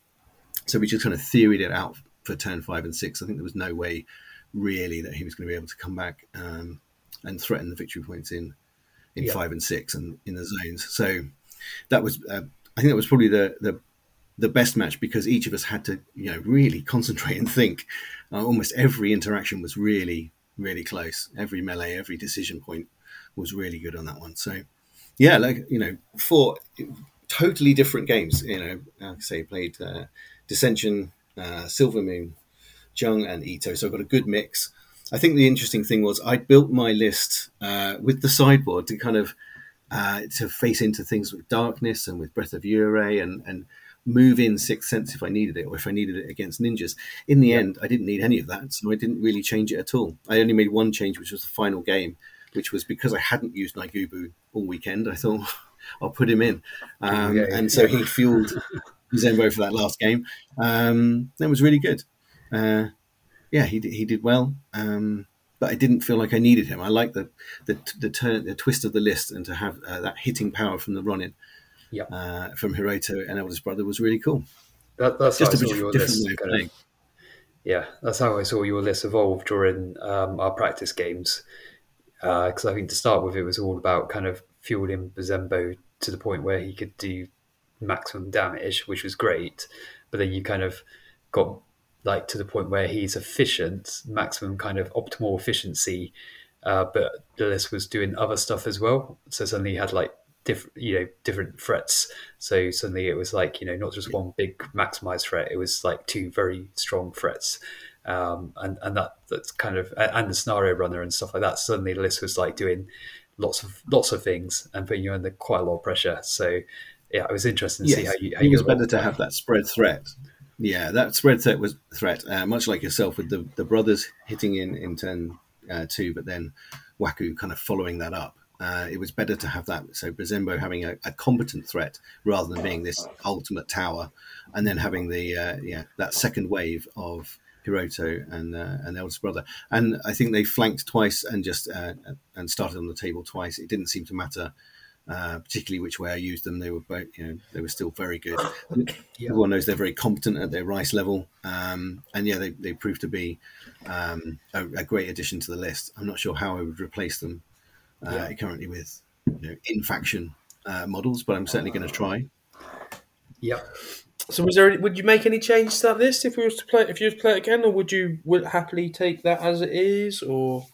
So we just kind of theoried it out for turn five and six. I think there was no way really that he was going to be able to come back um, and threaten the victory points in in yeah. five and six and in the zones. So that was, uh, I think that was probably the, the the best match because each of us had to, you know, really concentrate and think. Uh, almost every interaction was really, really close. Every melee, every decision point was really good on that one. So yeah, like, you know, four totally different games, you know, like I say, played uh, Dissension, uh, Silvermoon, Jung and Ito, so I got a good mix. I think the interesting thing was I built my list uh, with the sideboard to kind of uh, to face into things with darkness and with Breath of Ura and and move in Sixth Sense if I needed it or if I needed it against ninjas. In the yeah. end, I didn't need any of that, so I didn't really change it at all. I only made one change, which was the final game, which was because I hadn't used Naigubu all weekend. I thought I'll put him in, um, yeah, yeah, and so yeah. he fueled Bazenbō for that last game. Um, that was really good. Uh, yeah, he did, he did well, um, but I didn't feel like I needed him. I like the the the, turn, the twist of the list, and to have uh, that hitting power from the Ronin, yep. uh, from Hiroto and Eldest Brother was really cool. That, that's just how a I saw your list. Kind of, yeah, that's how I saw your list evolve during um, our practice games, because uh, I think to start with it was all about kind of fueling Bazenbō to the point where he could do maximum damage, which was great. But then you kind of got like to the point where he's efficient, maximum kind of optimal efficiency, uh, but the list was doing other stuff as well. So suddenly he had like different, you know, different threats. So suddenly it was like, you know, not just one big maximized threat, it was like two very strong threats. Um, and, and that that's kind of, and the scenario runner and stuff like that. Suddenly the list was like doing lots of, lots of things and putting you under quite a lot of pressure. So yeah, it was interesting to yes. see how you, how you, it was better to have that spread threat. Yeah, that spread threat was threat, uh, much like yourself with the, the brothers hitting in, in turn uh, two, but then Waku kind of following that up. Uh, it was better to have that. So Bazenbō having a, a competent threat rather than being this ultimate tower, and then having the uh, yeah that second wave of Hiroto and uh, and Eldest Brother. And I think they flanked twice and just uh, and started on the table twice. It didn't seem to matter. Uh, particularly which way I used them, they were both, you know, they were still very good. Yeah. Everyone knows they're very competent at their rice level, um, and yeah, they, they proved to be um, a, a great addition to the list. I'm not sure how I would replace them uh, yeah. currently with you know, in-faction uh, models, but I'm certainly going to try. Yeah. So, was there? Would you make any change to that list if we were to play? If you were to play it again, or would you would happily take that as it is, or?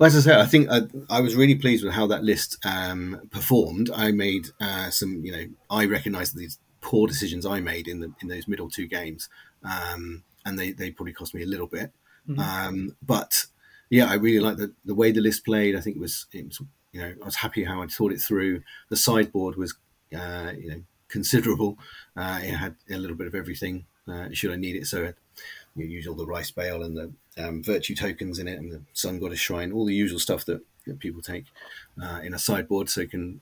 As I said, I think I, I was really pleased with how that list um, performed. I made uh, some, you know, I recognised these poor decisions I made in the in those middle two games, um, and they, they probably cost me a little bit. Mm-hmm. Um, but yeah, I really liked the the way the list played. I think it was it was you know I was happy how I thought it through. The sideboard was uh, you know considerable. Uh, it had a little bit of everything uh, should I need it. So. It, You use all the rice bale and the um, virtue tokens in it, and the sun goddess shrine, all the usual stuff that, that people take uh, in a sideboard, so you can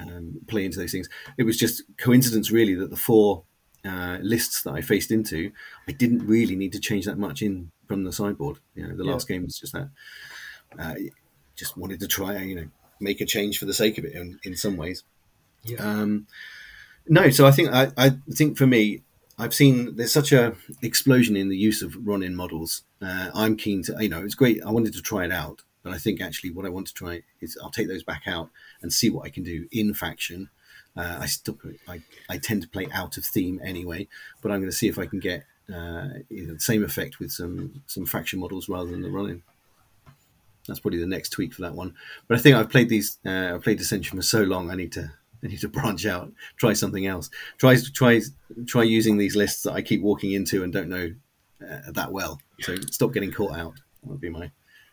um, play into those things. It was just coincidence, really, that the four uh, lists that I faced into, I didn't really need to change that much in from the sideboard. You know, the yeah. last game was just that. Uh, just wanted to try, you know, make a change for the sake of it in, in some ways. Yeah. Um, no, so I think I, I think for me, I've seen there's such a explosion in the use of Ronin models. Uh, I'm keen to, you know, it's great. I wanted to try it out, but I think actually what I want to try is I'll take those back out and see what I can do in faction. Uh, I still, I, I tend to play out of theme anyway, but I'm going to see if I can get uh, you know, the same effect with some some faction models rather than the Ronin. That's probably the next tweak for that one. But I think I've played these. Uh, I've played Dissension for so long. I need to. I need to branch out, try something else. Try, try, try using these lists that I keep walking into and don't know uh, that well. So stop getting caught out. That'll be my.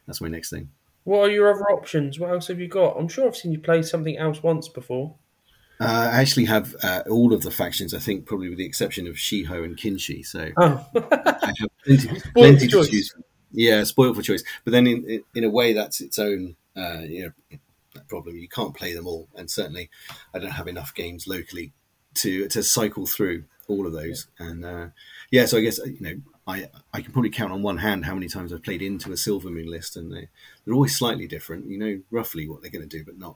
That's my next thing. What are your other options? What else have you got? I'm sure I've seen you play something else once before. Uh, I actually have uh, all of the factions. I think probably with the exception of Shiho and Kinshi. So oh. I have plenty, plenty to choose from. Yeah, spoiled for choice. But then in in a way, that's its own. Uh, you know. Problem. You can't play them all, and certainly I don't have enough games locally to to cycle through all of those. Yeah. And uh, yeah, so I guess you know I I can probably count on one hand how many times I've played into a Silvermoon list, and they they're always slightly different. You know roughly what they're going to do, but not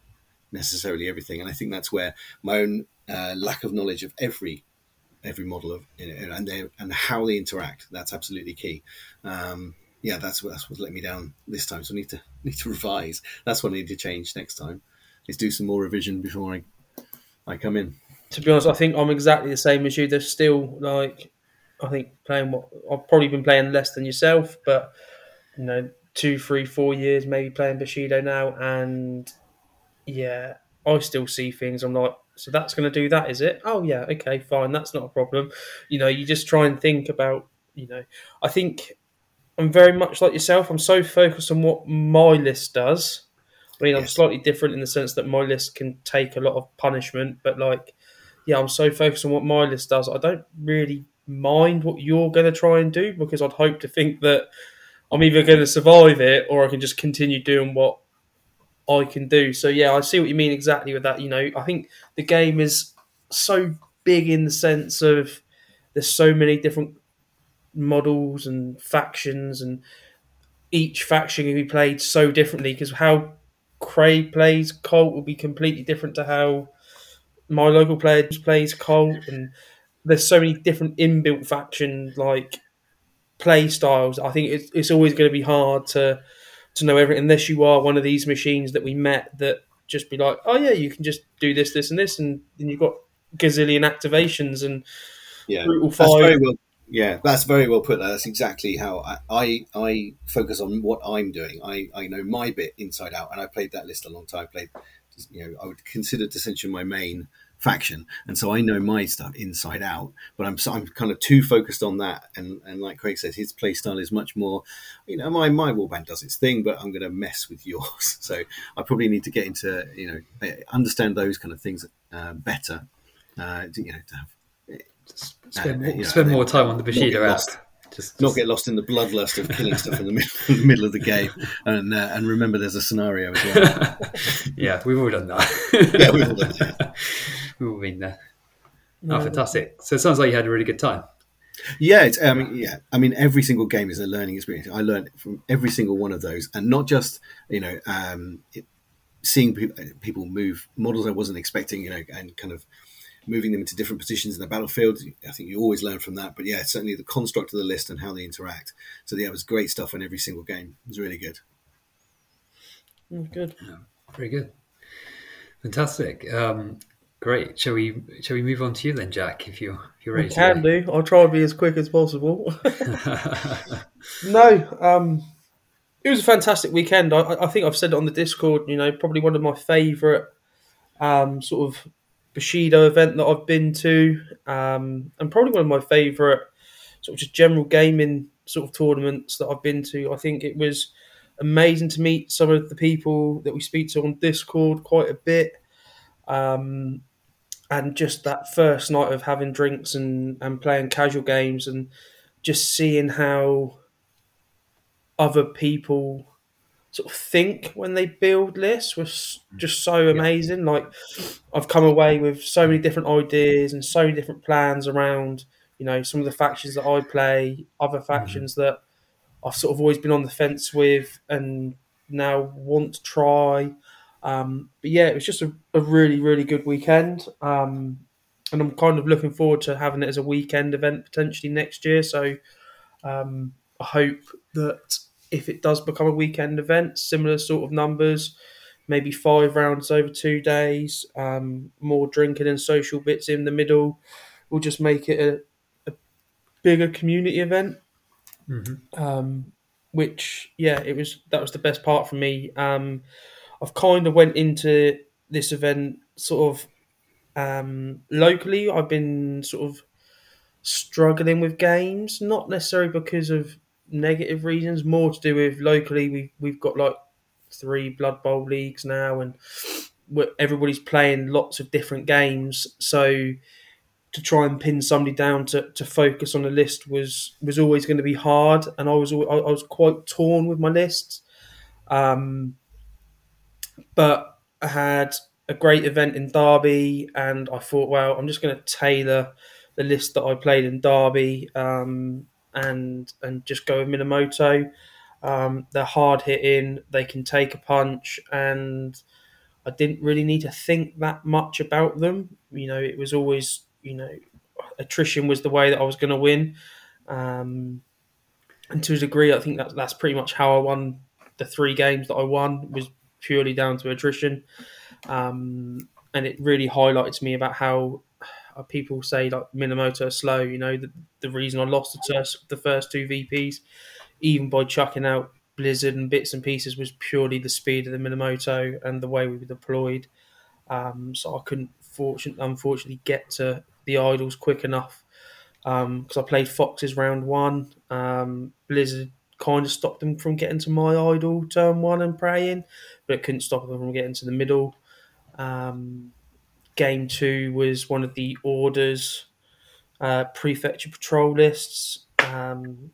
necessarily everything. And I think that's where my own uh, lack of knowledge of every every model of you know, and they and how they interact, that's absolutely key. Um, Yeah, that's what, that's what let me down this time. So I need to need to revise. That's what I need to change next time. Is do some more revision before I I come in. To be honest, I think I'm exactly the same as you. There's still like I think playing what I've probably been playing less than yourself, but you know, two, three, four years maybe playing Bushido now, and yeah, I still see things. I'm like, so that's going to do that, is it? Oh yeah, okay, fine. That's not a problem. You know, you just try and think about. You know, I think. I'm very much like yourself. I'm so focused on what my list does. I mean, yes. I'm slightly different in the sense that my list can take a lot of punishment, but like, yeah, I'm so focused on what my list does. I don't really mind what you're going to try and do because I'd hope to think that I'm either going to survive it or I can just continue doing what I can do. So yeah, I see what you mean exactly with that. You know, I think the game is so big in the sense of there's so many different models and factions, and each faction can be played so differently because how Craig plays Colt will be completely different to how my local player plays Colt, and there's so many different inbuilt faction like play styles. I think it's, it's always going to be hard to to know everything unless you are one of these machines that we met that just be like, oh yeah, you can just do this, this and this, and then you've got gazillion activations and yeah, brutal fire. Yeah, that's very well put. That's exactly how I, I I focus on what I'm doing. I I know my bit inside out, and I played that list a long time. I played, you know, I would consider Dissension my main faction, and so I know my stuff inside out. But I'm I'm kind of too focused on that, and, and like Craig says, his play style is much more, you know, my my warband does its thing, but I'm going to mess with yours. So I probably need to get into you know understand those kind of things uh, better. Uh, to, you know, to have. Spend, uh, you know, spend more time on the Bushido app. Just not get lost in the bloodlust of killing stuff in the, middle, in the middle of the game, and uh, and remember there's a scenario as well. Yeah, we've all done that. Yeah, we've all done that. We've all been there. Oh, fantastic! So it sounds like you had a really good time. Yeah, it's, I mean, yeah, I mean, every single game is a learning experience. I learned from every single one of those, and not just you know um, it, seeing people, people move models I wasn't expecting, you know, and kind of. Moving them into different positions in the battlefield. I think you always learn from that. But yeah, certainly the construct of the list and how they interact. So yeah, it was great stuff in every single game. It was really good. Good. Yeah, very good. Fantastic. Um, great. Shall we shall we move on to you then, Jack, if you're, if you're ready? We can do. I'll try to be as quick as possible. No. Um, it was a fantastic weekend. I, I think I've said it on the Discord, you know, probably one of my favourite um, sort of Bushido event that I've been to, um, and probably one of my favourite sort of just general gaming sort of tournaments that I've been to. I think it was amazing to meet some of the people that we speak to on Discord quite a bit, um, and just that first night of having drinks and, and playing casual games and just seeing how other people sort of think when they build lists was just so amazing. Like I've come away with so many different ideas and so many different plans around, you know, some of the factions that I play, other factions mm-hmm. that I've sort of always been on the fence with, and now want to try. Um, but yeah, it was just a, a really, really good weekend. Um, and I'm kind of looking forward to having it as a weekend event potentially next year. So um, I hope that if it does become a weekend event, similar sort of numbers, maybe five rounds over two days, um, more drinking and social bits in the middle, will just make it a, a bigger community event. Mm-hmm. Um, which, yeah, it was that was the best part for me. Um, I've kind of went into this event sort of um, locally. I've been sort of struggling with games, not necessarily because of negative reasons, more to do with locally. We've, we've got like three Blood Bowl leagues now, and we're, everybody's playing lots of different games. So to try and pin somebody down to, to focus on a list was, was always going to be hard. And I was, I was quite torn with my lists. Um, but I had a great event in Derby, and I thought, well, I'm just going to tailor the list that I played in Derby, um, and, and just go with Minamoto. Um, they're hard hitting, they can take a punch, and I didn't really need to think that much about them. You know, it was always, you know, attrition was the way that I was going to win. Um, and to a degree, I think that, that's pretty much how I won the three games that I won, was purely down to attrition. Um, and it really highlighted to me about how uh, people say, like, Minamoto slow. You know, the, the reason I lost the, ter- the first two V Ps, even by chucking out Blizzard and bits and pieces, was purely the speed of the Minamoto and the way we were deployed. Um, so I couldn't, fortunately, unfortunately, get to the idols quick enough, because um, I played Foxes round one. Um, Blizzard kind of stopped them from getting to my idol turn one and praying, but it couldn't stop them from getting to the middle. Um, game two was one of the orders, uh, Prefecture patrol lists. Um,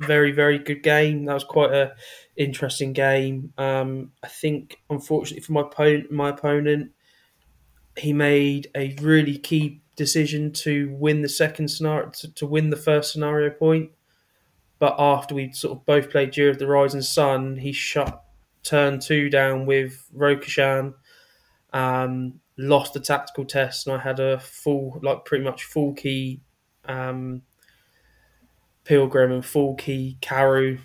very, very good game. That was quite a interesting game. Um, I think, unfortunately for my opponent, my opponent, he made a really key decision to win the second scenario, to, to win the first scenario point. But after we sort of both played Year of the Risen Sun, he shut turn two down with Rokushan, um, lost the tactical test, and I had a full, like pretty much full key um, Pilgrim and full key Karu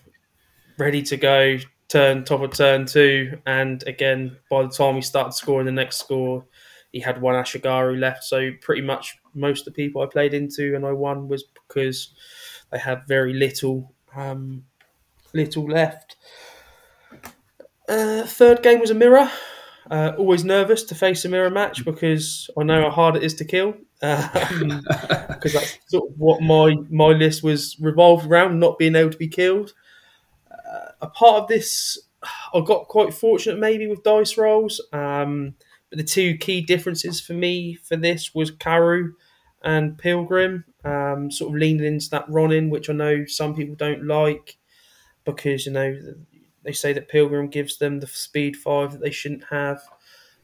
ready to go, turn top of turn two. And again, by the time we started scoring the next score, he had one Ashigaru left. So pretty much most of the people I played into and I won was because they had very little um, little left. Uh, third game was a mirror. Uh, always nervous to face a mirror match because I know how hard it is to kill. Because um, that's sort of what my, my list was revolved around, not being able to be killed. Uh, a part of this, I got quite fortunate maybe with dice rolls. Um But the two key differences for me for this was Karu and Pilgrim, um, sort of leaning into that Ronin, which I know some people don't like because, you know, they say that Pilgrim gives them the speed five that they shouldn't have.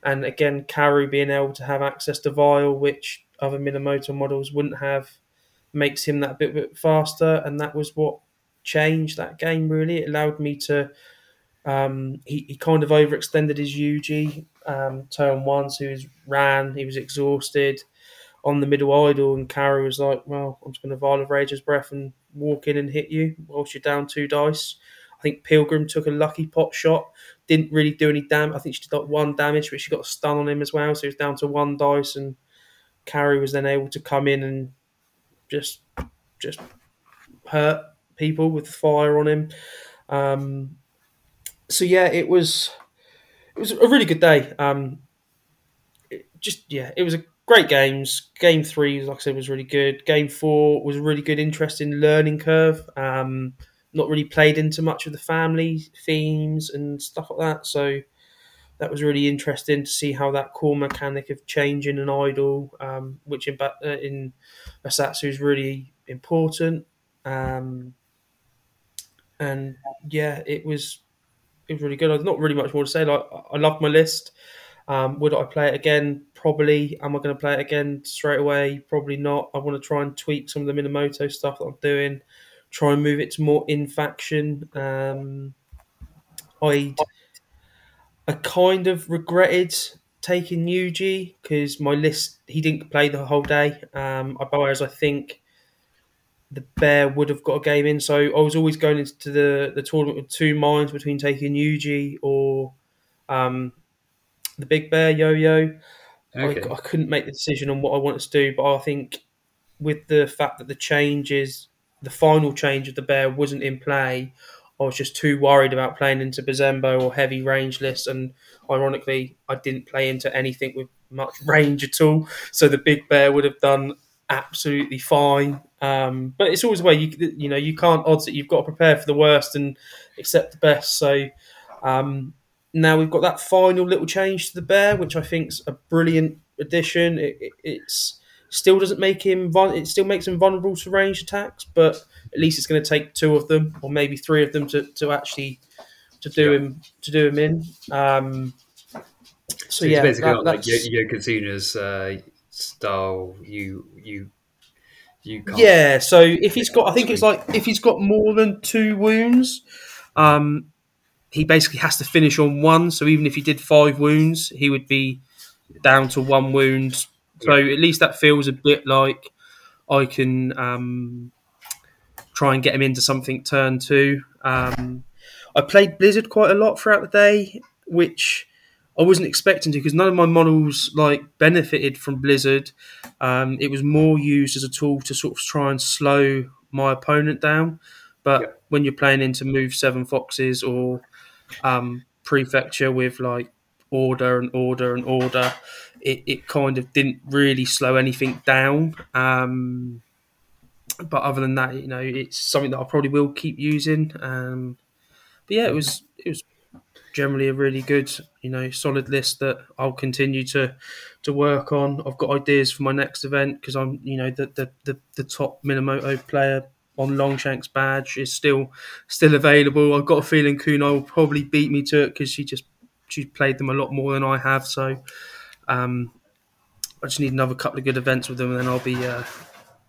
And again, Karu being able to have access to Vile, which other Minamoto models wouldn't have, makes him that bit, bit faster. And that was what changed that game, really. It allowed me to... Um, he, he kind of overextended his Yuji um, turn one, so he was, ran, he was exhausted on the middle idol, and Karu was like, well, I'm just going to Vial of Rage's Breath and walk in and hit you whilst you're down two dice. I think Pilgrim took a lucky pot shot, didn't really do any damage. I think she did like one damage, but she got a stun on him as well, so he was down to one dice, and Karu was then able to come in and just, just hurt people with fire on him. Um... So yeah, it was it was a really good day. Um, it just yeah, it was a great games. Game three, like I said, was really good. Game four was a really good, interesting learning curve. Um, not really played into much of the family themes and stuff like that. So that was really interesting to see how that core mechanic of changing an idol, um, which in uh, in Asatsu is really important. Um, and yeah, it was. It was really good. There's not really much more to say. Like, I love my list. Um, would I play it again? Probably. Am I going to play it again straight away? Probably not. I want to try and tweak some of the Minamoto stuff that I'm doing. Try and move it to more in faction. Um, I'd I kind of regretted taking Yuji because my list, he didn't play the whole day. Um, whereas I think the Bear would have got a game in. So I was always going into the, the tournament with two minds between taking Yuji or um, the Big Bear, Yo-Yo. Okay. I, I couldn't make the decision on what I wanted to do, but I think with the fact that the changes, the final change of the Bear wasn't in play, I was just too worried about playing into Bazenbō or heavy range lists, and ironically, I didn't play into anything with much range at all. So the Big Bear would have done absolutely fine. Um, but it's always the way, you you know, you can't odds it. You've got to prepare for the worst and accept the best. So um, now we've got that final little change to the Bear, which I think's a brilliant addition. It, it it's still doesn't make him, it still makes him vulnerable to range attacks, but at least it's going to take two of them or maybe three of them to, to actually to do yeah. him to do him in. Um, so, so yeah, basically that, like Yokozuna's uh, style. You you you can't. Yeah. So if he's got, I think it's like if he's got more than two wounds, um, he basically has to finish on one. So even if he did five wounds, he would be down to one wound. So yeah. At least that feels a bit like I can um, try and get him into something turn two. Um, I played Blizzard quite a lot throughout the day, which I wasn't expecting to because none of my models like benefited from Blizzard. Um, it was more used as a tool to sort of try and slow my opponent down. But yeah. When you're playing into move seven Foxes or um, Prefecture with like order and order and order, It, it kind of didn't really slow anything down. Um, but other than that, you know, it's something that I probably will keep using. Um, but yeah, it was it was generally a really good, you know, solid list that I'll continue to to work on. I've got ideas for my next event because I'm, you know, the the, the, the top Minamoto player on Longshanks badge is still still available. I've got a feeling Kunai will probably beat me to it because she just she's played them a lot more than I have. So. Um, I just need another couple of good events with them, and then I'll be uh,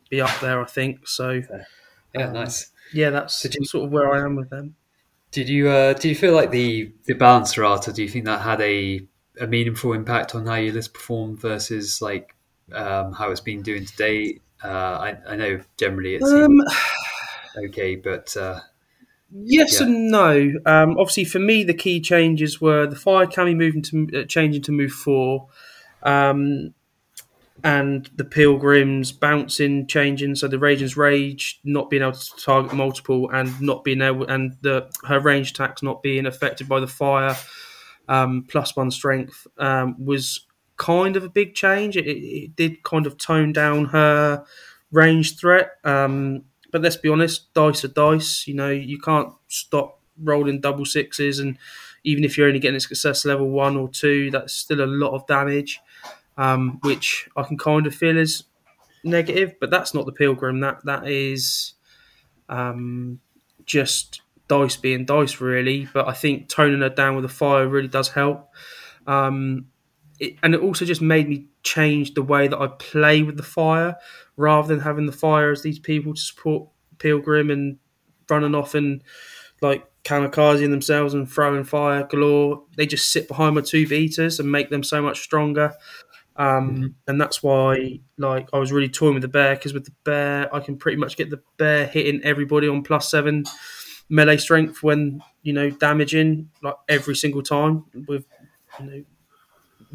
be up there, I think. So, yeah, um, nice. Yeah, that's you, sort of where I am with them. Did you uh, do you feel like the the balance errata? Do you think that had a, a meaningful impact on how your list performed versus like um, how it's been doing today? Uh, I, I know generally it's um, okay, but uh, yes yeah. and no. Um, obviously, for me, the key changes were the Fire Kami moving to uh, changing to move four. Um, and the Pilgrims bouncing, changing. So the Raging's Rage not being able to target multiple, and not being able, and the her range attacks not being affected by the fire. Um, plus one strength um, was kind of a big change. It, it did kind of tone down her range threat. Um, but let's be honest, dice are dice. You know, you can't stop rolling double sixes, and even if you're only getting a success level one or two, that's still a lot of damage, um, which I can kind of feel is negative. But that's not the Pilgrim. That that is um, just dice being dice, really. But I think toning her down with a fire really does help. Um, it, and it also just made me change the way that I play with the fire, rather than having the fire as these people to support Pilgrim and running off and like kamikazing themselves and throwing fire galore. They just sit behind my two beaters and make them so much stronger. Um, mm-hmm. And that's why, like, I was really toying with the Bear, because with the Bear, I can pretty much get the Bear hitting everybody on plus seven melee strength when, you know, damaging, like, every single time with, you know,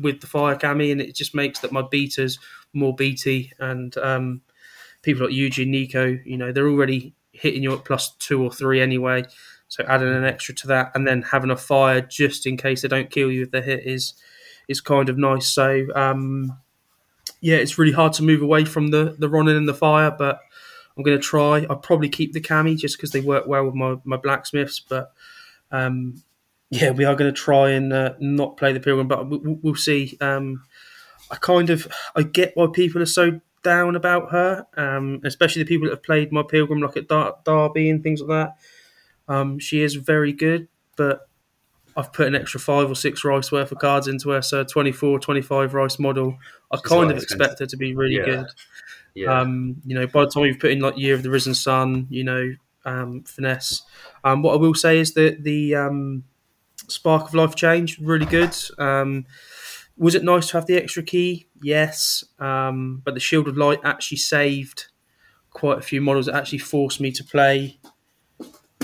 with the Fire Kami, and it just makes that my beaters more beaty, and um, people like Yuji and Nico, you know, they're already hitting you at plus two or three anyway. So adding an extra to that, and then having a fire just in case they don't kill you if they hit is is kind of nice. So um, yeah, it's really hard to move away from the the Ronin and the fire, but I'm going to try. I'll probably keep the Kami just because they work well with my my blacksmiths. But um, yeah, we are going to try and uh, not play the Pilgrim, but we'll, we'll see. Um, I kind of I get why people are so down about her, um, especially the people that have played my Pilgrim, like at Dar- Derby and things like that. Um, she is very good, but I've put an extra five or six rice worth of cards into her, so a twenty-four, twenty-five rice model. I She's kind of expect expensive. her to be really yeah. good. Yeah. Um, you know, by the time you've put in like Year of the Risen Sun, you know, um, finesse. Um, what I will say is that the um, Spark of Life change, really good. Um, was it nice to have the extra key? Yes. Um, but the Shield of Light actually saved quite a few models. It actually forced me to play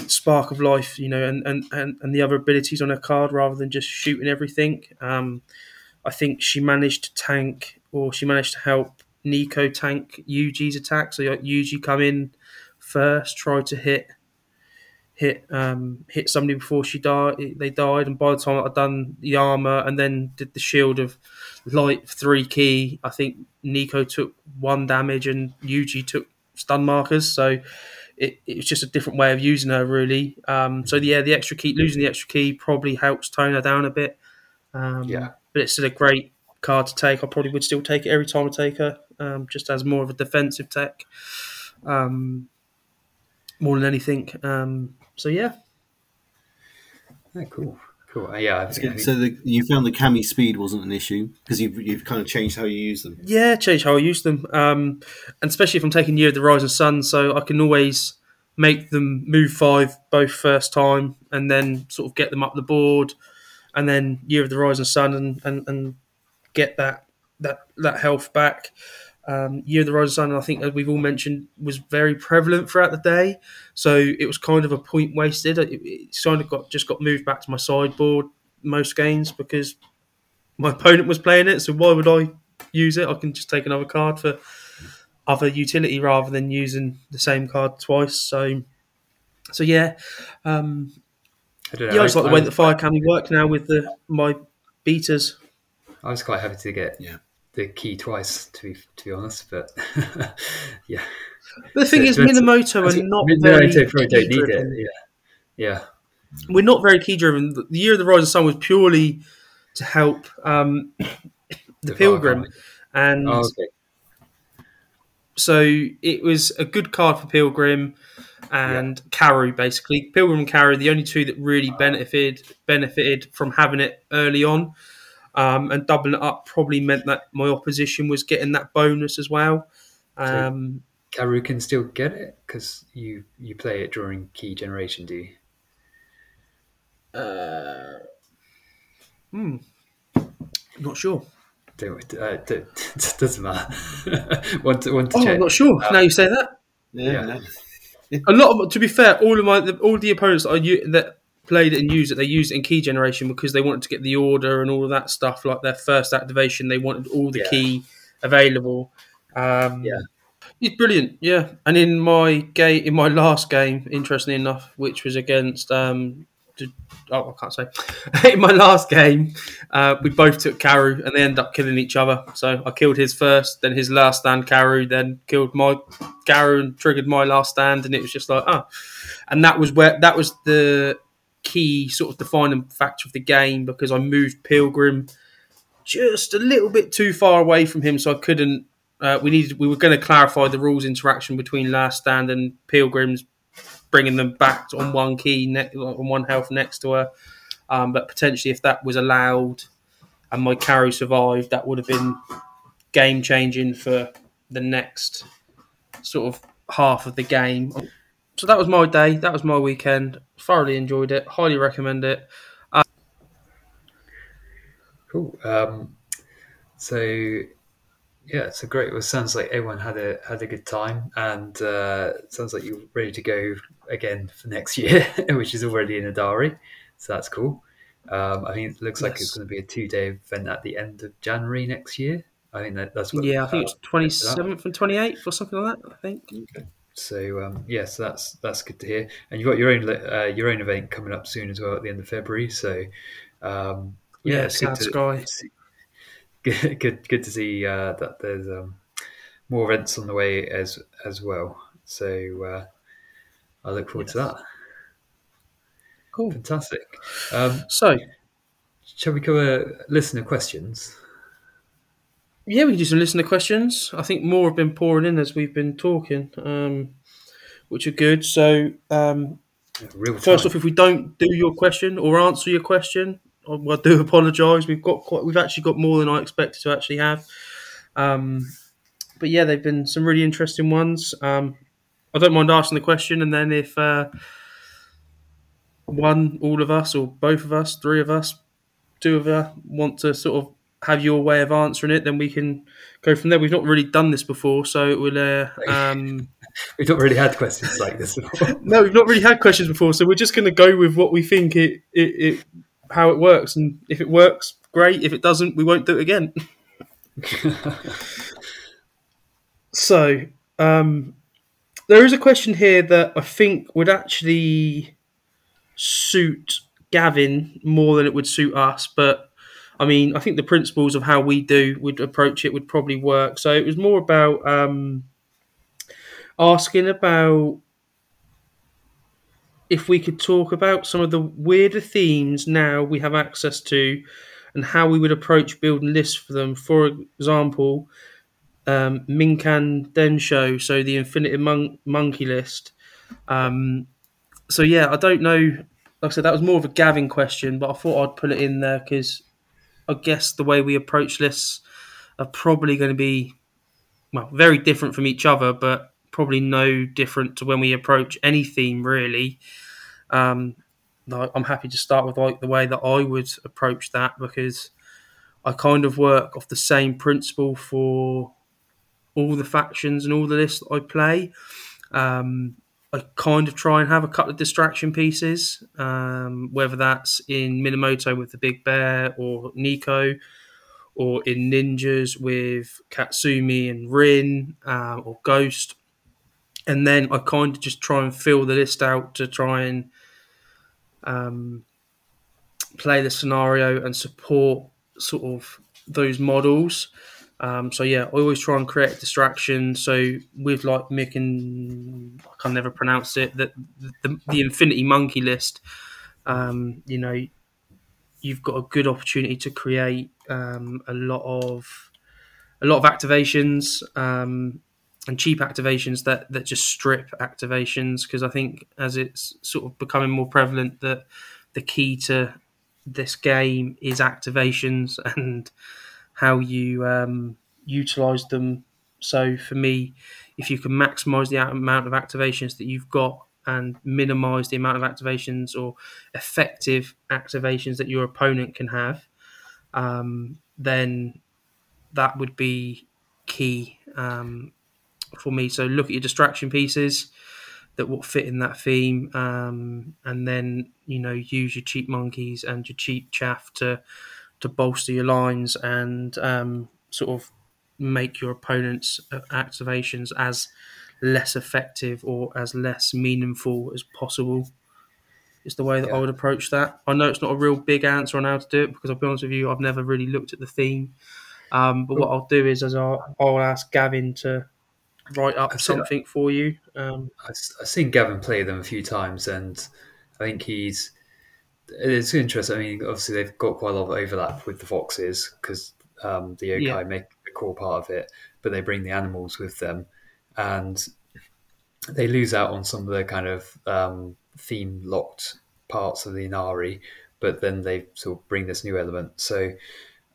Spark of Life, you know, and, and, and, and the other abilities on her card rather than just shooting everything. Um, I think she managed to tank, or she managed to help Nico tank Yuji's attack. So like, Yuji come in first, try to hit hit um, hit somebody before she died. They died, and by the time I'd done the armor and then did the Shield of Light three key, I think Nico took one damage and Yuji took stun markers. So it, it was just a different way of using her, really. Um, so yeah, the extra key, losing the extra key probably helps tone her down a bit. Um, yeah, but it's still a great card to take. I probably would still take it every time I take her, um, just as more of a defensive tech, um, more than anything. Um, so yeah, yeah, cool, cool. Uh, yeah, I think, I think... so the, you found the Kami speed wasn't an issue because you've you've kind of changed how you use them. Yeah, changed how I use them, um, and especially if I'm taking Year of the Rising Sun, so I can always make them move five both first time, and then sort of get them up the board, and then Year of the Rising Sun, and and, and get that that that health back. Um, Year of the Rising Sun, I think, as we've all mentioned, was very prevalent throughout the day, so it was kind of a point wasted. It, it kind of got just got moved back to my sideboard most games because my opponent was playing it. So why would I use it? I can just take another card for other utility rather than using the same card twice. So, so yeah, um, I don't know. Yeah, I just like the way that Fire Cami worked now with the my beaters. I was quite happy to get yeah. the key twice, to be to be honest, but yeah. But the thing so, is, Minamoto are not very key driven. Yeah. yeah, we're not very key driven. The Year of the Rising Sun was purely to help um, the, the Pilgrim, and oh, okay. so it was a good card for Pilgrim and yeah. Karu. Basically, Pilgrim and Karu, the only two that really benefited benefited from having it early on. Um, and doubling it up probably meant that my opposition was getting that bonus as well. Um, so Karu can still get it because you, you play it during key generation, do you? Uh, hmm. Not sure. Don't, uh, don't, it doesn't matter. want to, want to oh, check. I'm not sure. Um, now you say that. Yeah. yeah. A lot of, to be fair, all of my all the opponents that I, that played it and used it, they used it in key generation because they wanted to get the order and all of that stuff, like their first activation, they wanted all the yeah. key available. Um, yeah. It's brilliant, yeah. And in my game, in my last game, interestingly enough, which was against, um, oh, I can't say. in my last game, uh, we both took Karu and they ended up killing each other. So I killed his first, then his last stand Karu, then killed my Karu and triggered my last stand, and it was just like, oh. And that was where, that was the key sort of defining factor of the game because I moved Pilgrim just a little bit too far away from him, so I couldn't. Uh, we needed. We were going to clarify the rules interaction between Last Stand and Pilgrims, bringing them back on one key, ne- on one health next to her. Um, but potentially, if that was allowed, and my Karu survived, that would have been game changing for the next sort of half of the game. So that was my day. That was my weekend. Thoroughly enjoyed it. Highly recommend it. Um, cool. Um, so yeah, it's a great. Well, sounds like everyone had a had a good time, and uh, it sounds like you're ready to go again for next year, which is already in the diary. So that's cool. Um, I think it looks like yes. it's going to be a two day event at the end of January next year. I think that, that's what. Yeah, I think it's twenty seventh and twenty eighth or something like that. I think. Okay. So um, yes, yeah, so that's that's good to hear. And you've got your own uh, your own event coming up soon as well at the end of February. So um, yeah, yeah, it's good to see, good, good good to see uh, that there's um, more events on the way as as well. So uh, I look forward yes. to that. Cool, fantastic. Um, so, shall we cover listener questions? Yeah, we can do some listener questions. I think more have been pouring in as we've been talking, um, which are good. So, um, yeah, first off, if we don't do your question or answer your question, I, I do apologise. We've got quite, we've actually got more than I expected to actually have. Um, but yeah, they've been some really interesting ones. Um, I don't mind asking the question, and then if uh, one, all of us, or both of us, three of us, two of us want to sort of have your way of answering it, then we can go from there. We've not really done this before, so it will... Uh, um... we've not really had questions like this before. No, we've not really had questions before, so we're just going to go with what we think it, it, it, how it works, and if it works, great. If it doesn't, we won't do it again. So, um, there is a question here that I think would actually suit Gavin more than it would suit us, but I mean, I think the principles of how we do would approach it would probably work. So it was more about um, asking about if we could talk about some of the weirder themes now we have access to and how we would approach building lists for them. For example, um, Minkan Densho, so the Infinite Mon- Monkey list. Um, so, yeah, I don't know. Like I said, that was more of a Gavin question, but I thought I'd put it in there because... I guess the way we approach lists are probably going to be, well, very different from each other, but probably no different to when we approach any theme, really. Um, I'm happy to start with like the way that I would approach that, because I kind of work off the same principle for all the factions and all the lists that I play. Um, I kind of try and have a couple of distraction pieces, um, whether that's in Minamoto with the Big Bear or Nico, or in Ninjas with Katsumi and Rin, uh, or Ghost. And then I kind of just try and fill the list out to try and um, play the scenario and support sort of those models. Um, so, yeah, I always try and create a distraction. So with, like, Mick and... I can never pronounce it. The, the, the Infinity Monkey list, um, you know, you've got a good opportunity to create um, a lot of a lot of activations um, and cheap activations that, that just strip activations, because I think as it's sort of becoming more prevalent that the key to this game is activations and... how you um, utilise them. So for me, if you can maximise the amount of activations that you've got and minimise the amount of activations or effective activations that your opponent can have, um, then that would be key um, for me. So look at your distraction pieces that will fit in that theme, um, and then, you know, use your cheap monkeys and your cheap chaff to... to bolster your lines and um, sort of make your opponent's activations as less effective or as less meaningful as possible is the way that yeah. I would approach that. I know it's not a real big answer on how to do it because I'll be honest with you, I've never really looked at the theme. Um, but what I'll do is as I'll, I'll ask Gavin to write up I've something seen, for you. Um, I've, I've seen Gavin play them a few times and I think he's... It's interesting. I mean, obviously they've got quite a lot of overlap with the foxes because um, the yokai yeah. make a core part of it, but they bring the animals with them, and they lose out on some of the kind of um, theme-locked parts of the Inari, but then they sort of bring this new element. So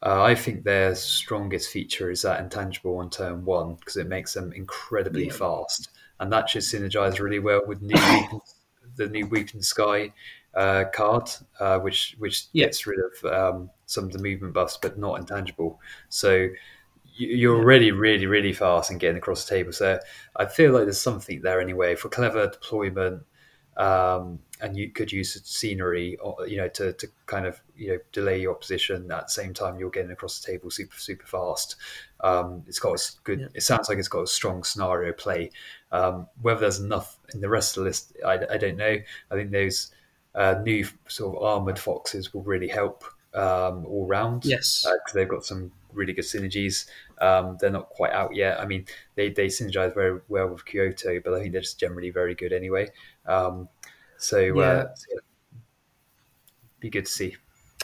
uh, I think their strongest feature is that intangible on turn one because it makes them incredibly yeah. fast, and that should synergize really well with new weapons, the new Weakened Sky Uh, card, uh, which which yeah. gets rid of um, some of the movement buffs, but not intangible. So you, you're already really, really fast in getting across the table. So I feel like there's something there anyway for clever deployment, um, and you could use scenery, you know, to, to kind of you know delay your opposition. At the same time, you're getting across the table super, super fast. Um, it's got a good. Yeah. It sounds like it's got a strong scenario play. Um, whether there's enough in the rest of the list, I, I don't know. I think those. Uh, new sort of armoured foxes will really help um, all round. Yes. Because uh, they've got some really good synergies. Um, they're not quite out yet. I mean, they, they synergize very well with Kyoto, but I think they're just generally very good anyway. Um, so, yeah. Uh, so yeah, be good to see.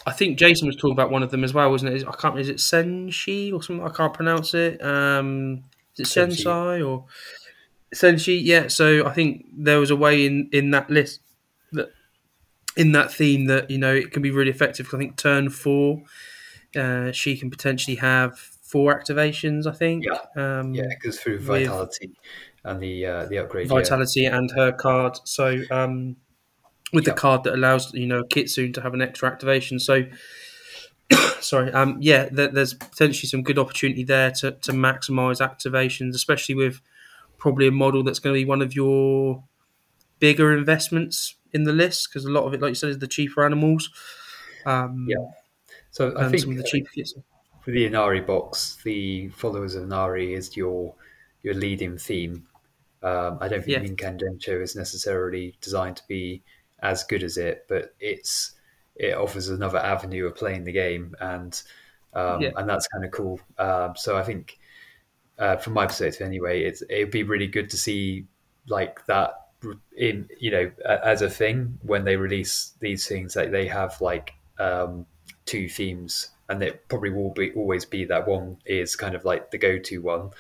I think Jason was talking about one of them as well, wasn't it? I can't. Is it Senshi or something? I can't pronounce it. Um, is it Senshi. Sensei or Senshi? Yeah. So I think there was a way in, in that list that. In that theme that, you know, it can be really effective. Because I think turn four, uh, she can potentially have four activations, I think. Yeah, um, yeah it goes through Vitality and the uh, the upgrade. Vitality yeah. and her card. So, um, with yep. the card that allows, you know, Kitsune to have an extra activation. So, sorry, um, yeah, there, there's potentially some good opportunity there to, to maximise activations, especially with probably a model that's going to be one of your bigger investments in the list, because a lot of it, like you said, is the cheaper animals. Um, yeah. So I think some of the cheaper kits. For the Inari box, the Followers of Inari is your your leading theme. Um, I don't think yeah. Minkandento is necessarily designed to be as good as it, but it's it offers another avenue of playing the game, and um, yeah. and that's kind of cool. Um, so I think, uh, from my perspective anyway, it's it'd be really good to see like that in, you know, as a thing when they release these things, that like they have like um, two themes, and it probably will be always be that one is kind of like the go-to one.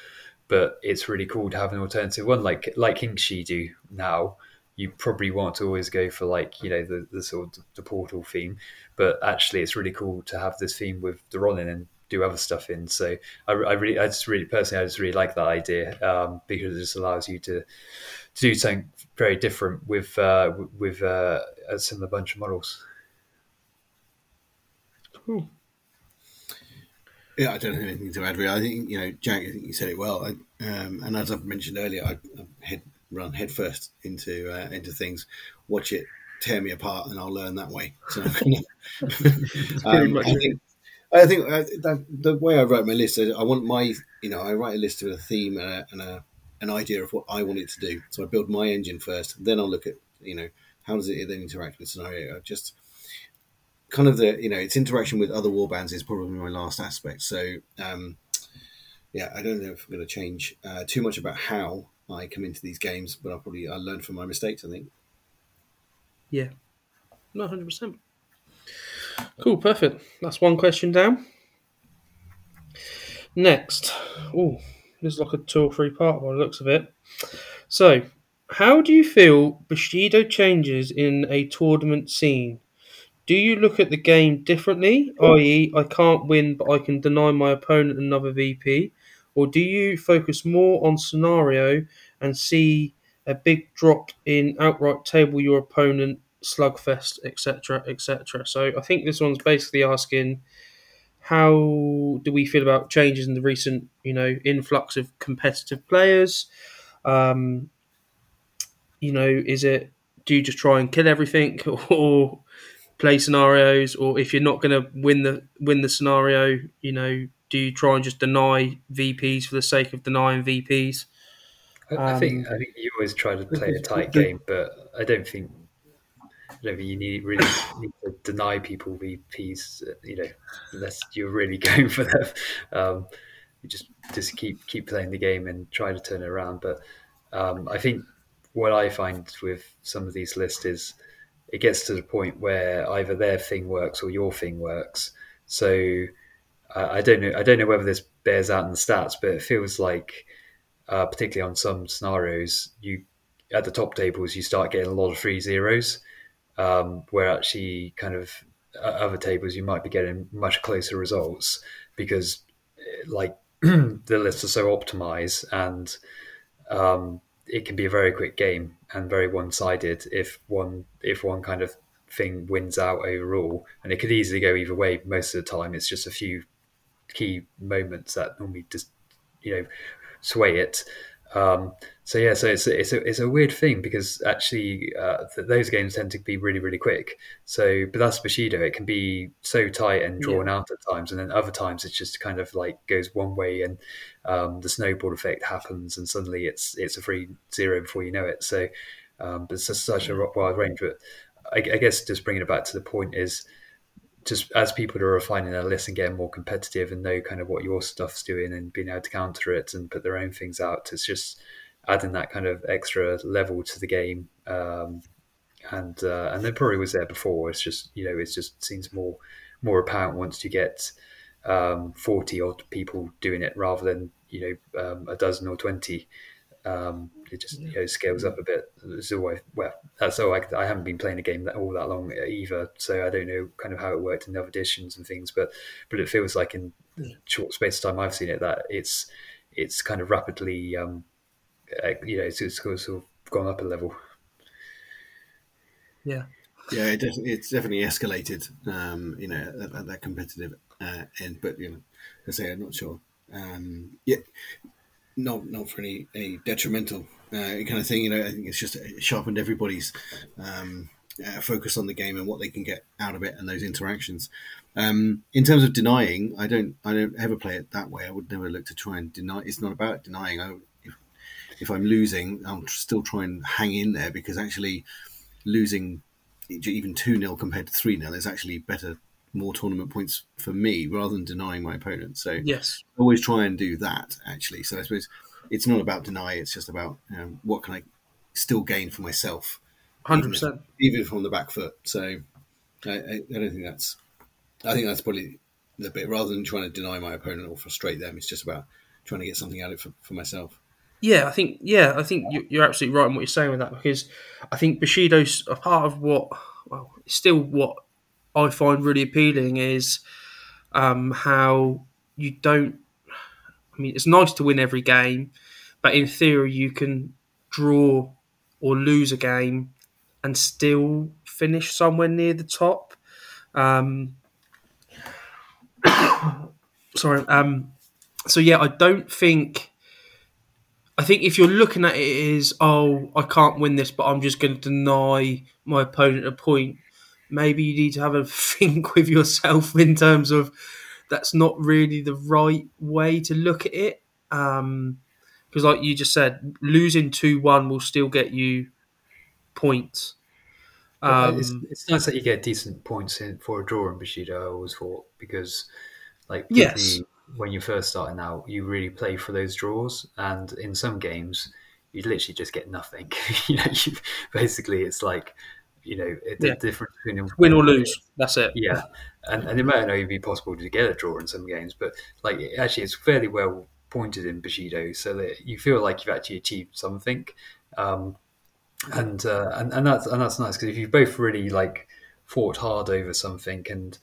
But it's really cool to have an alternative one, like like Inkshi do now. You probably want to always go for like, you know, the, the sort of the portal theme, but actually it's really cool to have this theme with the Ronin and do other stuff in. So I, I really, I just really personally, I just really like that idea um, because it just allows you to, to do something very different with uh, with uh, a similar bunch of models. Cool. Yeah, I don't have anything to add, really. I think, you know, Jack, I think you said it well. I, um, and as I've mentioned earlier, I, I head, run headfirst into uh, into things, watch it tear me apart, and I'll learn that way. So, um, I think, I think that the way I wrote my list, I want my, you know, I write a list with a theme and, a, and a, an idea of what I want it to do. So I build my engine first, then I'll look at, you know, how does it then interact with scenario. I've just... kind of the, you know, its interaction with other warbands is probably my last aspect. So, um, yeah, I don't know if I'm going to change uh, too much about how I come into these games, but I'll probably I learn from my mistakes, I think. Yeah, not one hundred percent. Cool, perfect. That's one question down. Next. Oh, this is like a two or three part by the looks of it. So, how do you feel Bushido changes in a tournament scene? Do you look at the game differently, that is, I can't win, but I can deny my opponent another V P? Or do you focus more on scenario and see a big drop in outright table your opponent, slugfest, et cetera, et cetera? So I think this one's basically asking, how do we feel about changes in the recent, you know, influx of competitive players? Um, you know, is it, do you just try and kill everything, or play scenarios, or if you're not going to win the win the scenario, you know, do you try and just deny V Ps for the sake of denying V Ps? Um, I think I think you always try to play a tight game, but I don't think I don't think you need really need to deny people V Ps, you know, unless you're really going for them. Um, you just just keep keep playing the game and try to turn it around. But um, I think what I find with some of these lists is, it gets to the point where either their thing works or your thing works. So uh, I don't know. I don't know whether this bears out in the stats, but it feels like, uh, particularly on some scenarios, you at the top tables you start getting a lot of three zeros, um, where actually kind of other tables you might be getting much closer results because, like, the lists are so optimized, and um, it can be a very quick game and very one-sided if one if one kind of thing wins out overall, and it could easily go either way most of the time. It's just a few key moments that normally just, you know, sway it. Um, so yeah, so it's it's a, it's a weird thing because actually uh, those games tend to be really really quick. So, but that's Bushido. It can be so tight and drawn yeah. out at times, and then other times it's just kind of like goes one way, and um, the snowball effect happens, and suddenly it's it's a three zero before you know it. So, um, but it's just such a wide range. But I, I guess just bringing it back to the point is, just as people are refining their list and getting more competitive and know kind of what your stuff's doing and being able to counter it and put their own things out, it's just adding that kind of extra level to the game. Um, and uh, and it probably was there before. It's just, you know, it just seems more more apparent once you get um, forty odd people doing it rather than, you know, um, a dozen or twenty. Um, it just, you know, scales up a bit. So, well, that's all. I, I haven't been playing a game that all that long either, so I don't know kind of how it worked in other editions and things. But, but it feels like in the short space of time I've seen it that it's it's kind of rapidly, um, you know, it's, it's sort of gone up a level. Yeah, Yeah, it definitely, it's definitely escalated, um, you know, at, at that competitive uh, end. But, you know, as I say, I'm not sure. Um, yeah, not not for any, any detrimental uh, kind of thing. You know, I think it's just it sharpened everybody's um, uh, focus on the game and what they can get out of it and those interactions. Um, in terms of denying, I don't I don't ever play it that way. I would never look to try and deny. It's not about denying. I, if, if I'm losing, I'll still try and hang in there, because actually losing even two nil compared to three nil is actually better, more tournament points for me, rather than denying my opponent. So yes, I always try and do that, actually. So I suppose it's not about deny, it's just about, you know, what can I still gain for myself, one hundred percent, even from the back foot. So I, I don't think that's I think that's probably the bit, rather than trying to deny my opponent or frustrate them. It's just about trying to get something out of it for, for myself. Yeah, I think yeah, I think you're absolutely right in what you're saying with that, because I think Bushido's a part of what, well, still what I find really appealing is um, how you don't. I mean, it's nice to win every game, but in theory, you can draw or lose a game and still finish somewhere near the top. Um, sorry. Um, so yeah, I don't think. I think if you're looking at it as, oh, I can't win this, but I'm just going to deny my opponent a point, maybe you need to have a think with yourself in terms of that's not really the right way to look at it. Um, because like you just said, losing two one will still get you points. Um, it's, it's nice that you get decent points in for a draw in Bushido, I always thought, because like yes. when you're first starting out, you really play for those draws, and in some games, you literally just get nothing. you know, you, basically, it's like, you know, the yeah. difference between win or lose. Is, that's it. Yeah, and, and it might not even be possible to get a draw in some games, but like it, actually, it's fairly well pointed in Bushido, so that you feel like you've actually achieved something, um, and, uh, and and that's and that's nice, because if you've both really like fought hard over something and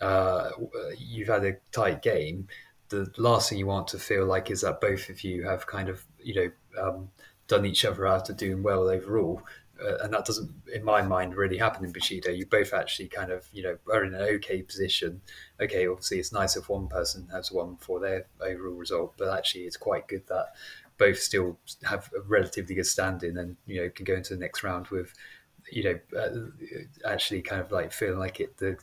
uh, you've had a tight game, the last thing you want to feel like is that both of you have kind of, you know, um, done each other out of doing well overall. Uh, and that doesn't, in my mind, really happen in Bushido. You both actually kind of, you know, are in an okay position. Okay, obviously it's nice if one person has won for their overall result, but actually it's quite good that both still have a relatively good standing and, you know, can go into the next round with, you know, uh, actually kind of like feeling like it, that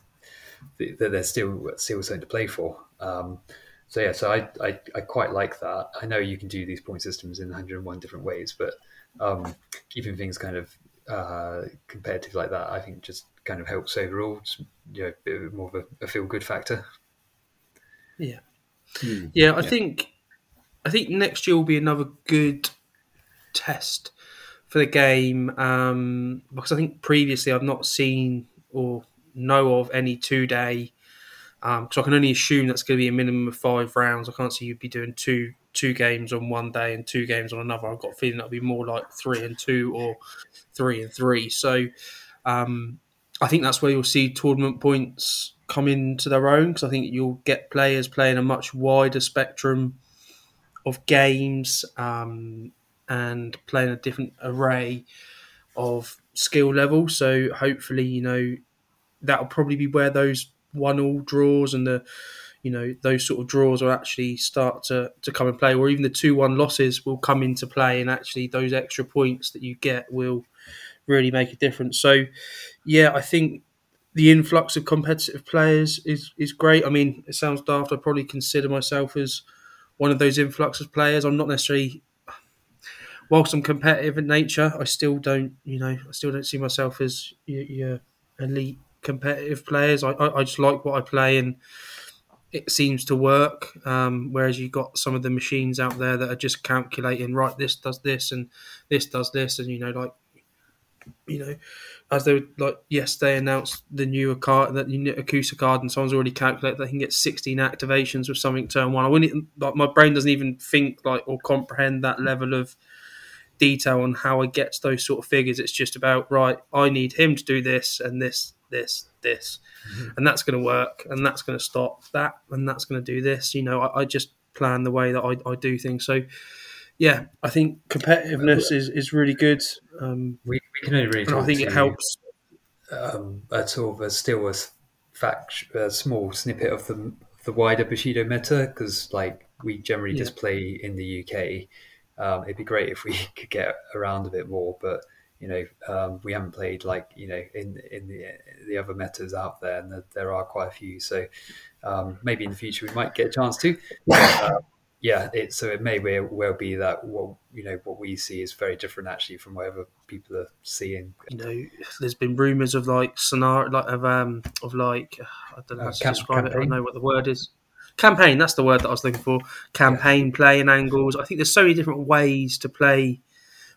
the, the, there's still, still something to play for. Um, So yeah, so I, I I quite like that. I know you can do these point systems in one hundred and one different ways, but um, keeping things kind of uh, competitive like that, I think just kind of helps overall. Just, you know, a bit more of a, a feel-good factor. Yeah, hmm. yeah. I yeah. think I think next year will be another good test for the game, um, because I think previously I've not seen or know of any two-day. Um, so I can only assume that's going to be a minimum of five rounds. I can't see you'd be doing two two games on one day and two games on another. I've got a feeling that'll be more like three and two or three and three. So um, I think that's where you'll see tournament points come into their own, because I think you'll get players playing a much wider spectrum of games um, and playing a different array of skill levels. So hopefully, you know, that'll probably be where those one all draws and the, you know, those sort of draws will actually start to, to come and play, or even the two one losses will come into play, and actually those extra points that you get will really make a difference. So yeah, I think the influx of competitive players is is great. I mean, it sounds daft. I probably consider myself as one of those influx of players. I'm not necessarily, whilst I'm competitive in nature, I still don't, you know, I still don't see myself as your, your elite competitive players. I, I just like what I play and it seems to work, um, whereas you've got some of the machines out there that are just calculating, right, this does this and this does this, and you know, like, you know, as they would, like yes, they announced the newer card, that new Akusa card, and someone's already calculated they can get sixteen activations with something turn one. I wouldn't, like, my brain doesn't even think like or comprehend that level of detail on how I get to those sort of figures. It's just about, right, I need him to do this and this this, this, mm-hmm. and that's going to work, and that's going to stop that, and that's going to do this. You know, I, I just plan the way that I, I do things. So, yeah, I think competitiveness is, is really good. Um, we, we can only really talk I think to it helps. um, at all. There's still a, fact, a small snippet of the the wider Bushido meta, because like we generally yeah. just play in the U K. Um, it'd be great if we could get around a bit more, but you know, um, we haven't played like, you know, in in the the other metas out there, and the, there are quite a few. So um, maybe in the future we might get a chance to. Uh, yeah, it, so it may well be that what you know what we see is very different actually from whatever people are seeing. You know, there's been rumours of like scenario, like of um, of like I don't know how uh, to camp- describe campaign. it. I don't know what the word is. Campaign. That's the word that I was looking for. Campaign yeah. play and angles. I think there's so many different ways to play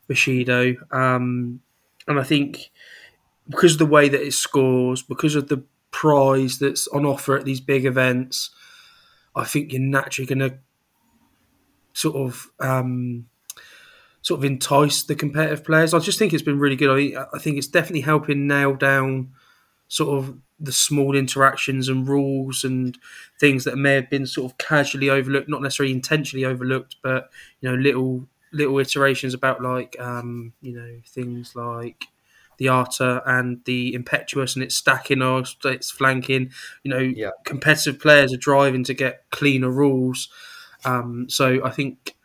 Bushido, um, and I think because of the way that it scores, because of the prize that's on offer at these big events, I think you're naturally going to sort of um, sort of entice the competitive players. I just think it's been really good. I, I think it's definitely helping nail down sort of the small interactions and rules and things that may have been sort of casually overlooked, not necessarily intentionally overlooked, but you know, little. little iterations about like, um, you know, things like the Arta and the Impetuous and its stacking or its flanking, you know, yeah. competitive players are driving to get cleaner rules. Um, so I think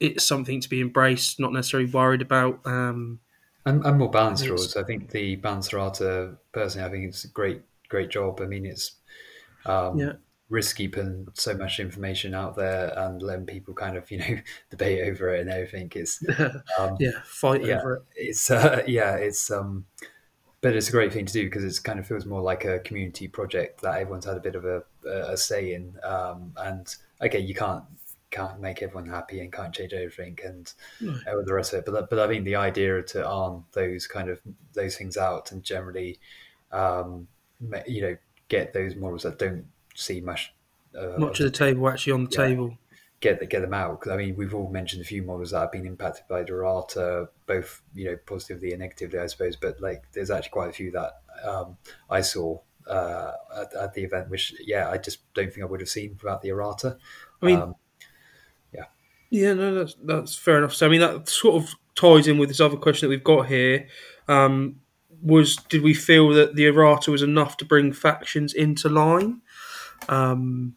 it's something to be embraced, not necessarily worried about. Um, and, and more balanced rules. I think the balanced Arta, personally, I think it's a great, great job. I mean, it's... Um, yeah. risky putting so much information out there and letting people kind of, you know, debate over it and everything is um, yeah fight yeah, over it it's uh, yeah it's um but it's a great thing to do because it kind of feels more like a community project that everyone's had a bit of a, a say in, um and okay you can't can't make everyone happy and can't change everything and no. uh, the rest of it, but but I think the idea to arm those kind of those things out and generally um you know get those models that don't see much uh, much of the table actually on the yeah, table get get them out, because I mean we've all mentioned a few models that have been impacted by Dorata, both you know positively and negatively I suppose, but like there's actually quite a few that um I saw uh at, at the event which yeah I just don't think I would have seen without the errata. I mean um, yeah yeah no that's that's fair enough. So I mean that sort of ties in with this other question that we've got here, um was did we feel that the errata was enough to bring factions into line? Um,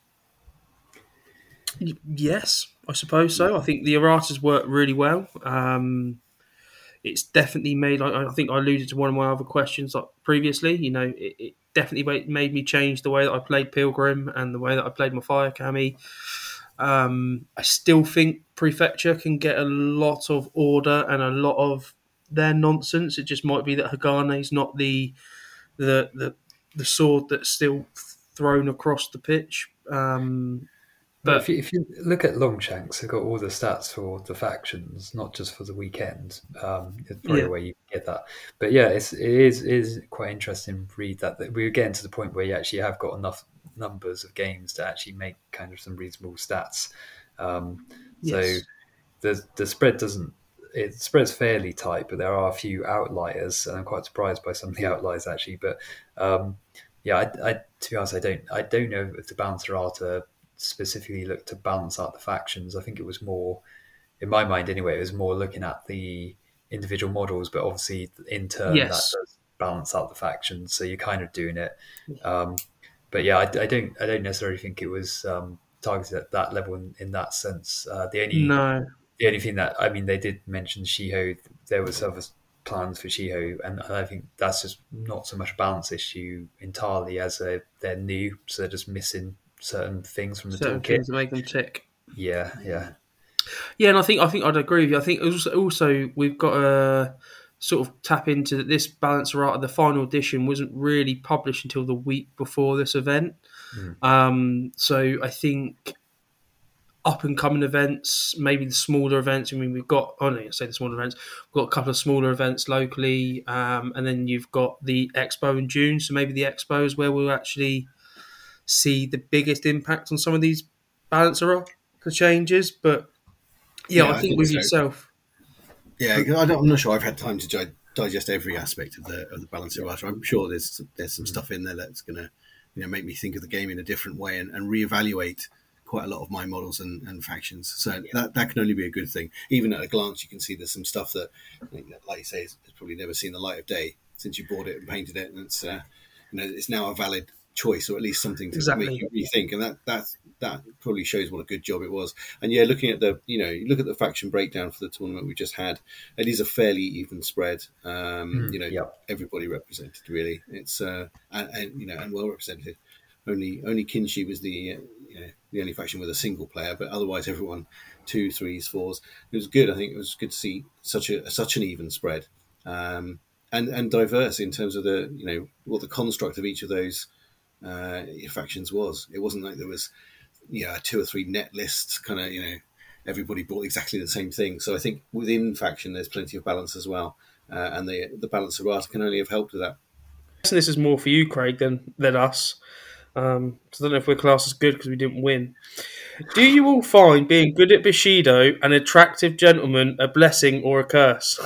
yes, I suppose so. I think the errata's worked really well. Um, it's definitely made, I, I think I alluded to one of my other questions like previously, you know, it, it definitely made me change the way that I played Pilgrim and the way that I played my Fire Kami. Um, I still think Prefecture can get a lot of order and a lot of their nonsense. It just might be that Hagane's not the the the, the sword that's still thrown across the pitch. Um, but if you, if you look at Longshanks, they've got all the stats for the factions, not just for the weekend. Um, it's probably yeah. a way you can get that. But yeah, it's, it is it is quite interesting to read that, that we're getting to the point where you actually have got enough numbers of games to actually make kind of some reasonable stats. Um, yes. So the the spread doesn't, it spreads fairly tight, but there are a few outliers, and I'm quite surprised by some of the outliers actually. But um, yeah, I, I, to be honest, I don't, I don't know if the balance errata specifically looked to balance out the factions. I think it was more, in my mind anyway, it was more looking at the individual models, but obviously in turn yes. that does balance out the factions. So you're kind of doing it, um, but yeah, I, I don't, I don't necessarily think it was um, targeted at that level in, in that sense. Uh, the only, no. the only thing that I mean, they did mention Shiho. There was other plans for Shiho, and I think that's just not so much a balance issue entirely as a, they're new, so they're just missing certain things from the certain toolkit things that make them tick. Yeah, yeah, yeah. And I think I think I'd agree with you. I think also we've got to sort of tap into that this balance errata, the final edition, wasn't really published until the week before this event. Mm. Um, so I think up-and-coming events, maybe the smaller events. I mean, we've got, oh no, I say the smaller events, we've got a couple of smaller events locally, um, and then you've got the Expo in June, so maybe the Expo is where we'll actually see the biggest impact on some of these balance errata changes, but yeah, yeah I, think I think with so. yourself. Yeah, I'm not sure I've had time to di- digest every aspect of the, of the balance errata. I'm sure there's, there's some stuff in there that's going to you know make me think of the game in a different way and, and reevaluate quite a lot of my models and, and factions, so yeah. that, that can only be a good thing. Even at a glance you can see there's some stuff that, like you say, has probably never seen the light of day, since you bought it and painted it, and it's uh, you know, it's now a valid choice, or at least something to exactly. make you rethink. And that that that probably shows what a good job it was. And yeah, looking at the you know you look at the faction breakdown for the tournament we just had, it is a fairly even spread. Um, mm, you know, yep. everybody represented really. It's uh, and, and you know and well represented. Only only Kinshi was the uh, you know, the only faction with a single player, but otherwise everyone two threes fours. It was good. I think it was good to see such a such an even spread. Um, And, and diverse in terms of the you know what the construct of each of those uh, factions was. It wasn't like there was you know a two or three net lists kind of you know everybody bought exactly the same thing. So I think within faction there's plenty of balance as well, uh, and the the balance of art can only have helped with that. I guess this is more for you, Craig, than than us. Um, I don't know if we're classed as good because we didn't win. Do you all find being good at Bushido, an attractive gentleman, a blessing or a curse?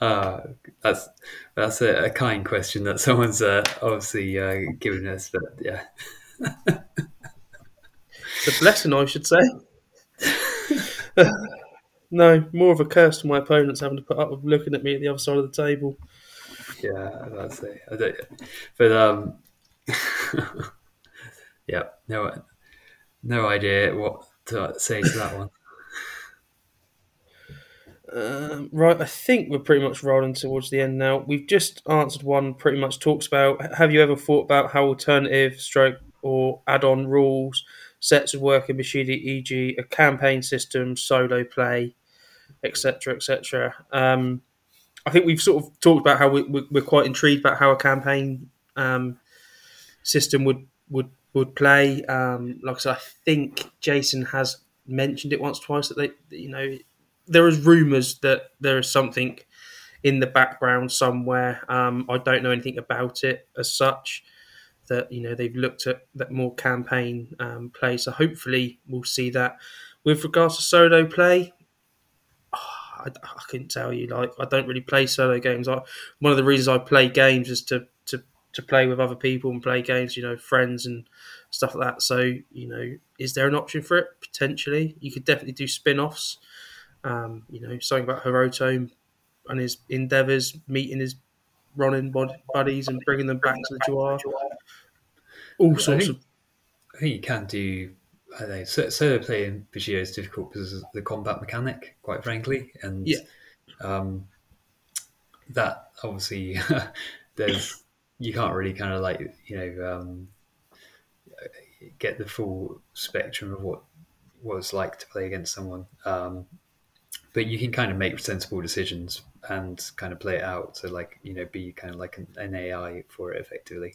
uh, that's that's a, a kind question that someone's uh, obviously uh, given us, but yeah, it's a blessing, I should say. No, more of a curse to my opponents having to put up with looking at me at the other side of the table. Yeah, that's it. I don't, but um, yeah, no, no idea what to say to that one. Um, right, I think we're pretty much rolling towards the end now. We've just answered one pretty much talks about, have you ever thought about how alternative stroke or add-on rules, sets of work in Bushido, for example a campaign system, solo play, et cetera, et cetera. Um, I think we've sort of talked about how we, we, we're quite intrigued about how a campaign um, system would, would, would play. Um, like I said, I think Jason has mentioned it once, twice, that they, you know, there is rumours that there is something in the background somewhere. Um, I don't know anything about it as such. That you know they've looked at that more campaign um, play. So hopefully we'll see that. With regards to solo play, oh, I, I couldn't tell you. Like I don't really play solo games. I, one of the reasons I play games is to to to play with other people and play games. You know, friends and stuff like that. So you know, is there an option for it potentially? You could definitely do spin-offs. Um, you know, something about Hiroto and his endeavours, meeting his Ronin buddies and bringing them back to the Juar. All sorts I think, of... I think you can do... I don't know, solo play in Bushido is difficult because of the combat mechanic, quite frankly. And yeah. um, that, obviously, there's you can't really kind of like, you know, um, get the full spectrum of what, what it's like to play against someone. Um But you can kind of make sensible decisions and kind of play it out. So, like, you know, be kind of like an, an A I for it effectively.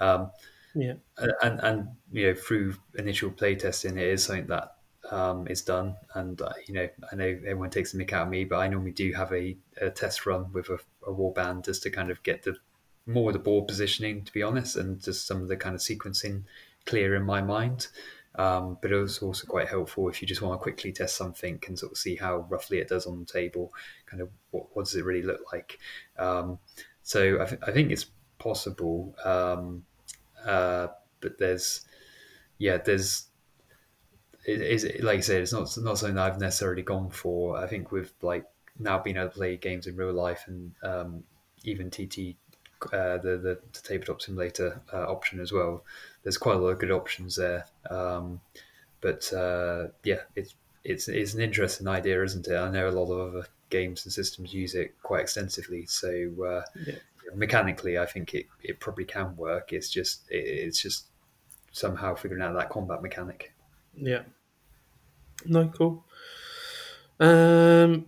Um, yeah. And, and, you know, through initial play testing, it is something that um, is done. And, uh, you know, I know everyone takes the mick out of me, but I normally do have a, a test run with a, a warband just to kind of get the more of the board positioning, to be honest, and just some of the kind of sequencing clear in my mind. Um, but it was also quite helpful if you just want to quickly test something and sort of see how roughly it does on the table, kind of what, what does it really look like. Um, so I, th- I think it's possible, um, uh, but there's, yeah, there's, it, it, like I said, it's not, not something that I've necessarily gone for. I think with like now being able to play games in real life and um, even T T, Uh, the, the the tabletop simulator uh, option as well. There's quite a lot of good options there, um, but uh, yeah, it's it's it's an interesting idea, isn't it? I know a lot of other games and systems use it quite extensively, so uh, yeah. mechanically, I think it, it probably can work. It's just it, it's just somehow figuring out that combat mechanic. Yeah. No, cool. Um.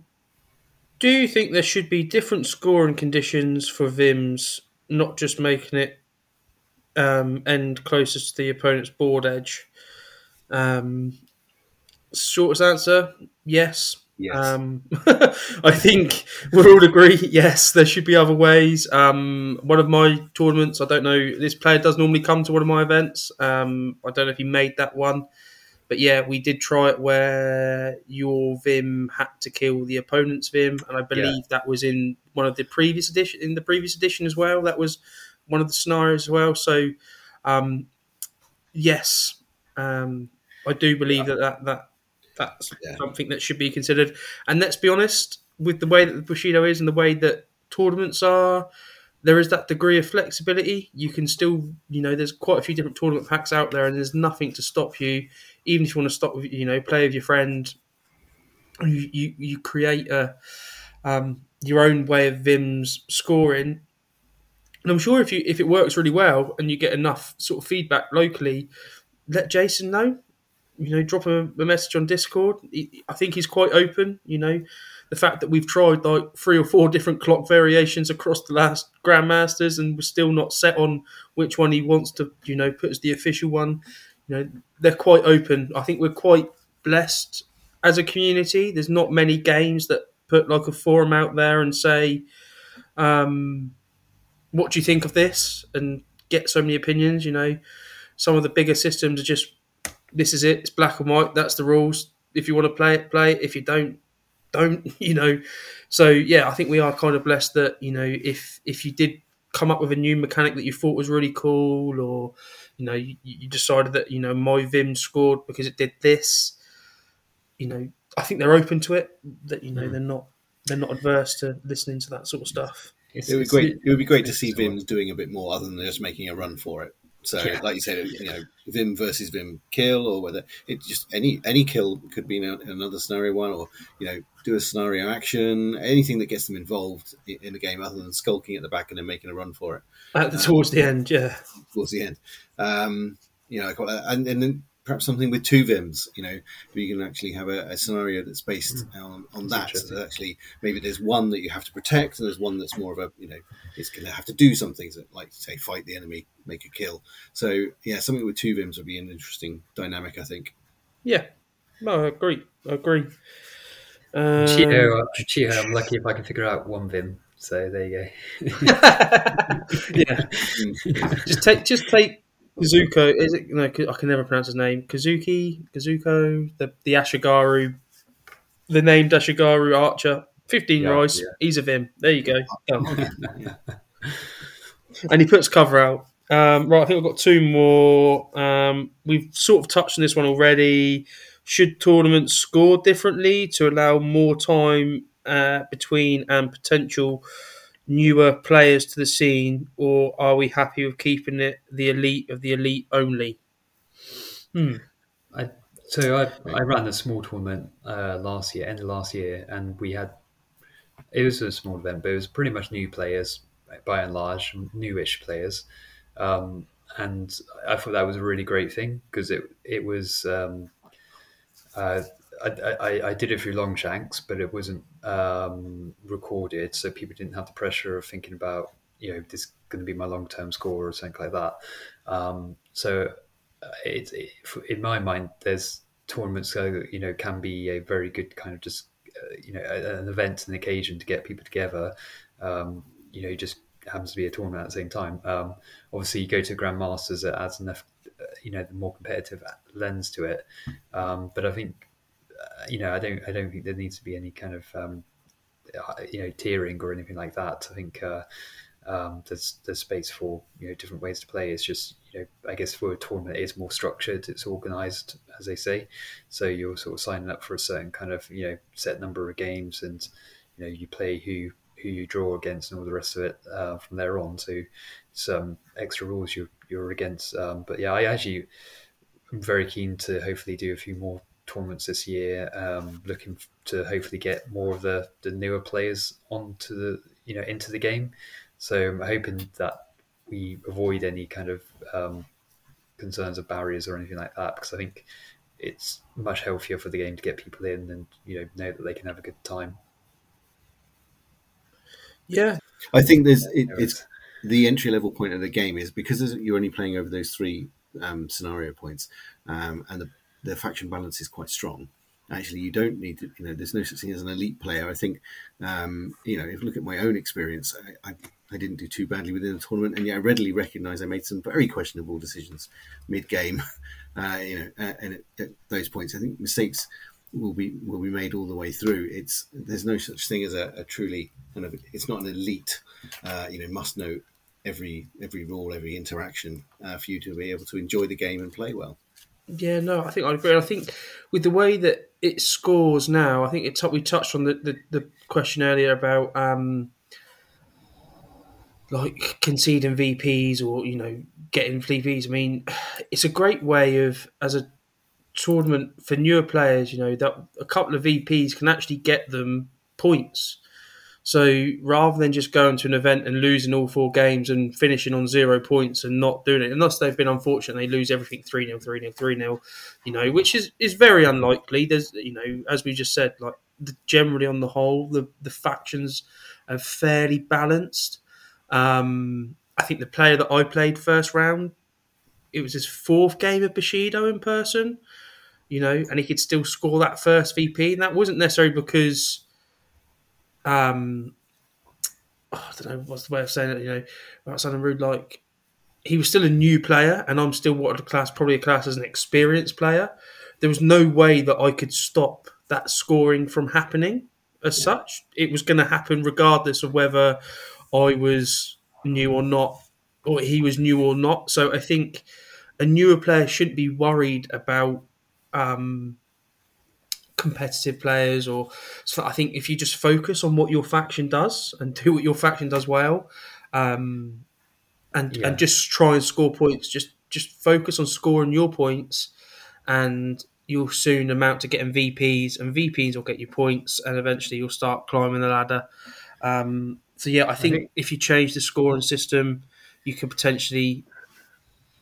Do you think there should be different scoring conditions for Vims, not just making it um, end closest to the opponent's board edge? Um, shortest answer, yes. Yes. Um, I think we'll all agree, yes, there should be other ways. Um, one of my tournaments, I don't know, this player does normally come to one of my events. Um, I don't know if he made that one. But yeah, we did try it where your Vim had to kill the opponent's Vim, and I believe yeah. that was in one of the previous edition, in the previous edition as well. That was one of the scenarios as well. So, um, yes, um, I do believe yeah. that, that that That's yeah. something that should be considered. And let's be honest, with the way that the Bushido is and the way that tournaments are, there is that degree of flexibility. You can still, you know, there's quite a few different tournament packs out there, and there's nothing to stop you. Even if you want to stop, you know, play with your friend, you you, you create a um, your own way of Vim's scoring. And I'm sure if you if it works really well and you get enough sort of feedback locally, let Jason know. You know, drop a, a message on Discord. I think he's quite open. You know, the fact that we've tried like three or four different clock variations across the last Grandmasters and we're still not set on which one he wants to, you know, put as the official one. You know, they're quite open. I think we're quite blessed as a community. There's not many games that put like a forum out there and say, um, what do you think of this? And get so many opinions. You know, some of the bigger systems are just, this is it, it's black and white, that's the rules. If you want to play it, play it. If you don't, don't, you know. So, yeah, I think we are kind of blessed that, you know, if if you did come up with a new mechanic that you thought was really cool, or, you know, you, you decided that, you know, my Vim scored because it did this, you know, I think they're open to it, that, you know, mm. they're not they're not adverse to listening to that sort of stuff. It's, it would be great, it would be great to see Vims doing a bit more other than just making a run for it. So, yeah. like you said, you know, Vim versus Vim kill, or whether it just any any kill could be another scenario one, or you know, do a scenario action, anything that gets them involved in the game, other than skulking at the back and then making a run for it at the, um, towards the end, yeah, towards the end. Um, you know, and, and then perhaps something with two Vims, you know, where you can actually have a, a scenario that's based mm. on, on that. So that actually, maybe there's one that you have to protect, and there's one that's more of a, you know, it's going to have to do some things, that, like say, fight the enemy, make a kill. So yeah, something with two Vims would be an interesting dynamic, I think. Yeah, no, I agree. I agree. Um, Chiho, Chiho, I'm lucky if I can figure out one Vim. So there you go. yeah, just take, just take. Kazuko, is it? No, I can never pronounce his name. Kazuki, Kazuko, the the Ashigaru, the named Ashigaru archer, fifteen yeah, rise, yeah. Ease of him. There you go. Oh. And he puts cover out. Um, right, I think I've got two more. Um, we've sort of touched on this one already. Should tournaments score differently to allow more time uh, between and potential newer players to the scene, or are we happy with keeping it the elite of the elite only? Hmm. I, so I, I ran a small tournament uh, last year, end of last year, and we had, it was a small event, but it was pretty much new players, by and large, newish players. Um, and I thought that was a really great thing, because it, it was, um, uh, I, I, I did it through Longshanks, but it wasn't um, recorded, so people didn't have the pressure of thinking about, you know, this is going to be my long-term score or something like that. Um, so, it, it, in my mind, there's tournaments that, you know, can be a very good kind of just, uh, you know, an event, an occasion to get people together. Um, you know, it just happens to be a tournament at the same time. Um, obviously, you go to Grandmasters, it adds enough, you know, the more competitive lens to it. Um, but I think, you know, I don't. I don't think there needs to be any kind of, um, you know, tiering or anything like that. I think uh, um, there's there's space for, you know, different ways to play. It's just, you know, I guess for a tournament it's more structured, it's organised, as they say. So you're sort of signing up for a certain kind of, you know, set number of games, and you know you play who who you draw against and all the rest of it uh, from there on. So some extra rules you you're against. Um, but yeah, I actually am very keen to hopefully do a few more tournaments this year, um, looking to hopefully get more of the, the newer players onto the, you know, into the game. So I'm hoping that we avoid any kind of um, concerns of barriers or anything like that, because I think it's much healthier for the game to get people in and, you know, know that they can have a good time. Yeah, I think there's it, it's the entry level point of the game is because you're only playing over those three um, scenario points, um, and the the faction balance is quite strong. Actually, you don't need to, you know, there's no such thing as an elite player. I think, um, you know, if you look at my own experience, I, I, I didn't do too badly within the tournament, and yet I readily recognise I made some very questionable decisions mid-game, uh, you know, uh, and at, at those points. I think mistakes will be will be made all the way through. It's There's no such thing as a, a truly, kind of, it's not an elite, uh, you know, must know every, every rule, every interaction uh, for you to be able to enjoy the game and play well. Yeah, no, I think I'd agree. I think with the way that it scores now. I think it, we touched on the, the, the question earlier about um, like conceding V Ps or, you know, getting V Ps. I mean, it's a great way of, as a tournament for newer players, you know, that a couple of V Ps can actually get them points. So rather than just going to an event and losing all four games and finishing on zero points and not doing it, unless they've been unfortunate, they lose everything three nil, three nil, three nil, you know, which is, is very unlikely. There's, you know, as we just said, like the, generally on the whole, the, the factions are fairly balanced. Um, I think the player that I played first round, it was his fourth game of Bushido in person, you know, and he could still score that first V P. And that wasn't necessarily because... Um, oh, I don't know what's the way of saying it, you know, without sounding rude, like he was still a new player and I'm still what a class, probably a class as an experienced player. There was no way that I could stop that scoring from happening as yeah. such. It was going to happen regardless of whether I was new or not, or he was new or not. So I think a newer player shouldn't be worried about... Um, competitive players or so. I think if you just focus on what your faction does and do what your faction does well, um, and yeah. and just try and score points, just just focus on scoring your points and you'll soon amount to getting V Ps, and V Ps will get you points and eventually you'll start climbing the ladder. Um, so yeah, I think, I think if you change the scoring system, you could potentially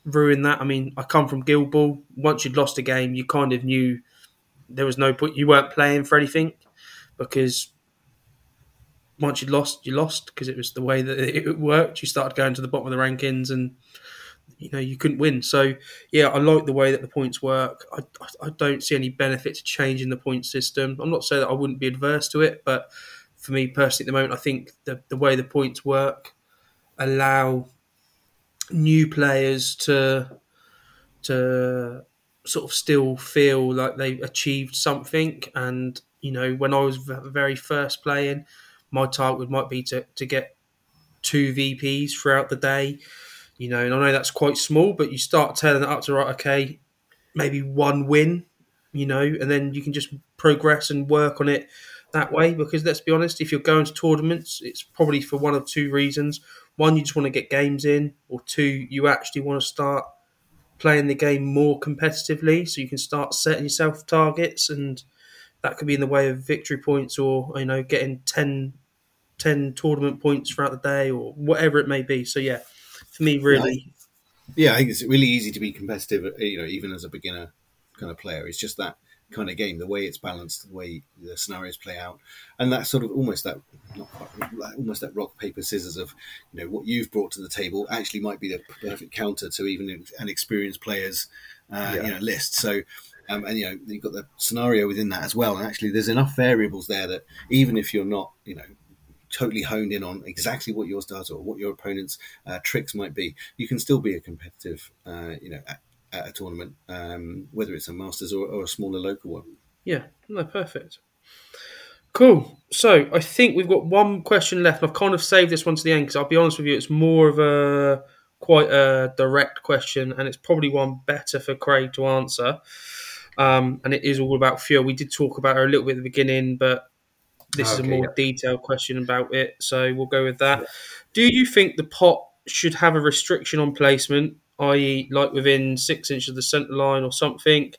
ruin that. I mean, I come from Guild Ball. Once you'd lost a game, you kind of knew there was no point. You weren't playing for anything because once you lost, you lost because it was the way that it worked. You started going to the bottom of the rankings and, you know, you couldn't win. So, yeah, I like the way that the points work. I, I don't see any benefit to changing the point system. I'm not saying that I wouldn't be adverse to it, but for me personally at the moment, I think the, the way the points work allow new players to to... sort of still feel like they achieved something. And, you know, when I was very first playing, my target might be to, to get two V Ps throughout the day, you know, and I know that's quite small, but you start turning it up to, right, okay, maybe one win, you know, and then you can just progress and work on it that way. Because let's be honest, if you're going to tournaments, it's probably for one of two reasons. One, you just want to get games in, or two, you actually want to start playing the game more competitively, so you can start setting yourself targets, and that could be in the way of victory points or, you know, getting ten, ten tournament points throughout the day or whatever it may be. So yeah, for me, really, yeah, I think it's really easy to be competitive, you know, even as a beginner kind of player. It's just that kind of game, the way it's balanced, the way the scenarios play out, and that sort of almost that not quite, almost that rock paper scissors of, you know, what you've brought to the table actually might be the perfect counter to even an experienced player's uh, yeah. you know list. So um, and you know you've got the scenario within that as well, and actually there's enough variables there that even if you're not, you know, totally honed in on exactly what yours does or what your opponent's uh, tricks might be, you can still be a competitive uh, you know. At a tournament, um, whether it's a Masters or, or a smaller local one. Yeah, no, perfect. Cool. So I think we've got one question left, and I've kind of saved this one to the end because I'll be honest with you, it's more of a quite a direct question, and it's probably one better for Craig to answer. Um, and it is all about fuel. We did talk about her a little bit at the beginning, but this oh, okay, is a more yeah. detailed question about it, so we'll go with that. Yeah. Do you think the pot should have a restriction on placement? that is, like within six inches of the centre line or something.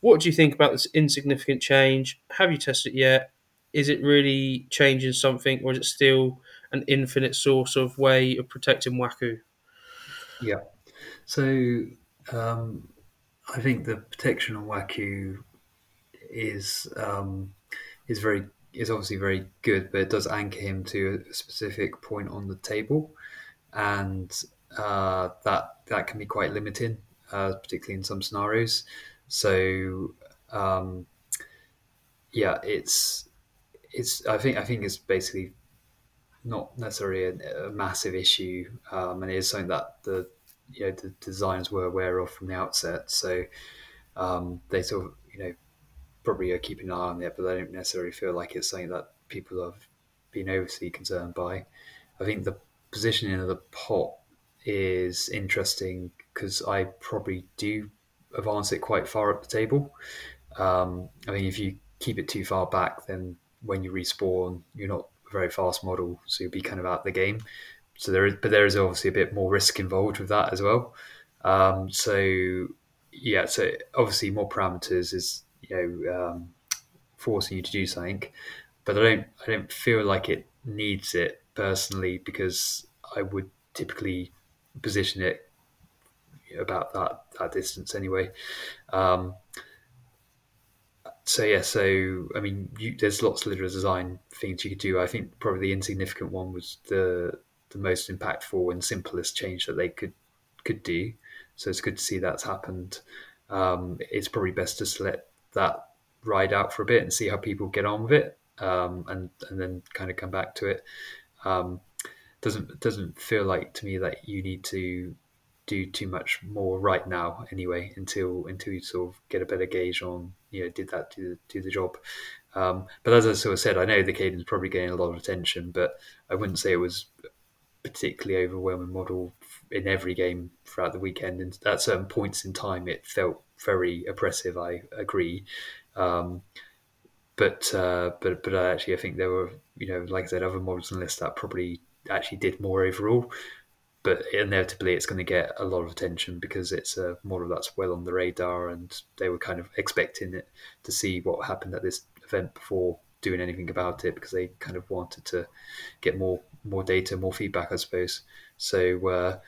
What do you think about this insignificant change? Have you tested it yet? Is it really changing something, or is it still an infinite source of way of protecting Waku? Yeah. So um, I think the protection on Waku is um, is very is obviously very good, but it does anchor him to a specific point on the table, and uh, that. that can be quite limiting, uh, particularly in some scenarios. So, um, yeah, it's it's. I think I think it's basically not necessarily a, a massive issue, um, and it is something that the you know the designers were aware of from the outset. So um, they sort of you know probably are keeping an eye on it, but they don't necessarily feel like it's something that people have been overly concerned by. I think the positioning of the pot is interesting because I probably do advance it quite far up the table. Um, I mean, if you keep it too far back, then when you respawn, you're not a very fast model, so you'll be kind of out of the game. So there is, but there is obviously a bit more risk involved with that as well. Um, so yeah, so obviously more parameters is, you know, um, forcing you to do something, but I don't, I don't feel like it needs it personally, because I would typically position it about that, that distance anyway. Um, so yeah, so I mean, you, there's lots of literal design things you could do. I think probably the insignificant one was the the most impactful and simplest change that they could could do. So it's good to see that's happened. Um, it's probably best just to let that ride out for a bit and see how people get on with it, um, and and then kind of come back to it. Um, doesn't doesn't feel like to me that you need to do too much more right now anyway, until until you sort of get a better gauge on, you know, did that do the, do the job. Um, but as I sort of said, I know the Cadian's probably getting a lot of attention, but I wouldn't say it was a particularly overwhelming model in every game throughout the weekend. And at certain points in time, it felt very oppressive, I agree. Um, but uh, but but I actually I think there were, you know, like I said, other models on the list that probably actually did more overall. But inevitably, it's going to get a lot of attention because it's a model that's well on the radar, and they were kind of expecting it to see what happened at this event before doing anything about it, because they kind of wanted to get more more data, more feedback, I suppose. So, uh,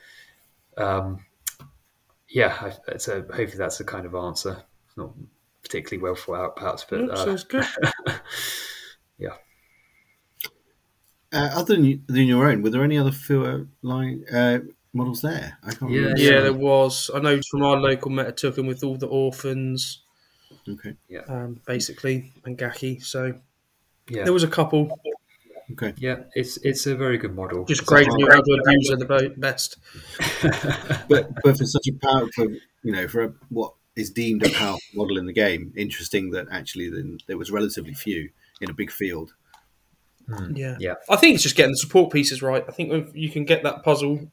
um, yeah, so hopefully that's the kind of answer. It's not particularly well thought out, perhaps, but nope, uh, sounds good. Yeah. Uh, other than, than your own, were there any other F U A line uh, models there? I can't yeah, remember. Yeah, there was. I know from our local meta took them with all the orphans, okay, yeah, um, basically, and Gaki. So yeah, there was a couple. Okay, yeah, it's it's a very good model. Just great new user, the best. but but for such a powerful, you know, for a, what is deemed a powerful model in the game, interesting that actually then there was relatively few in a big field. Mm. Yeah. yeah, I think it's just getting the support pieces right. I think if you can get that puzzle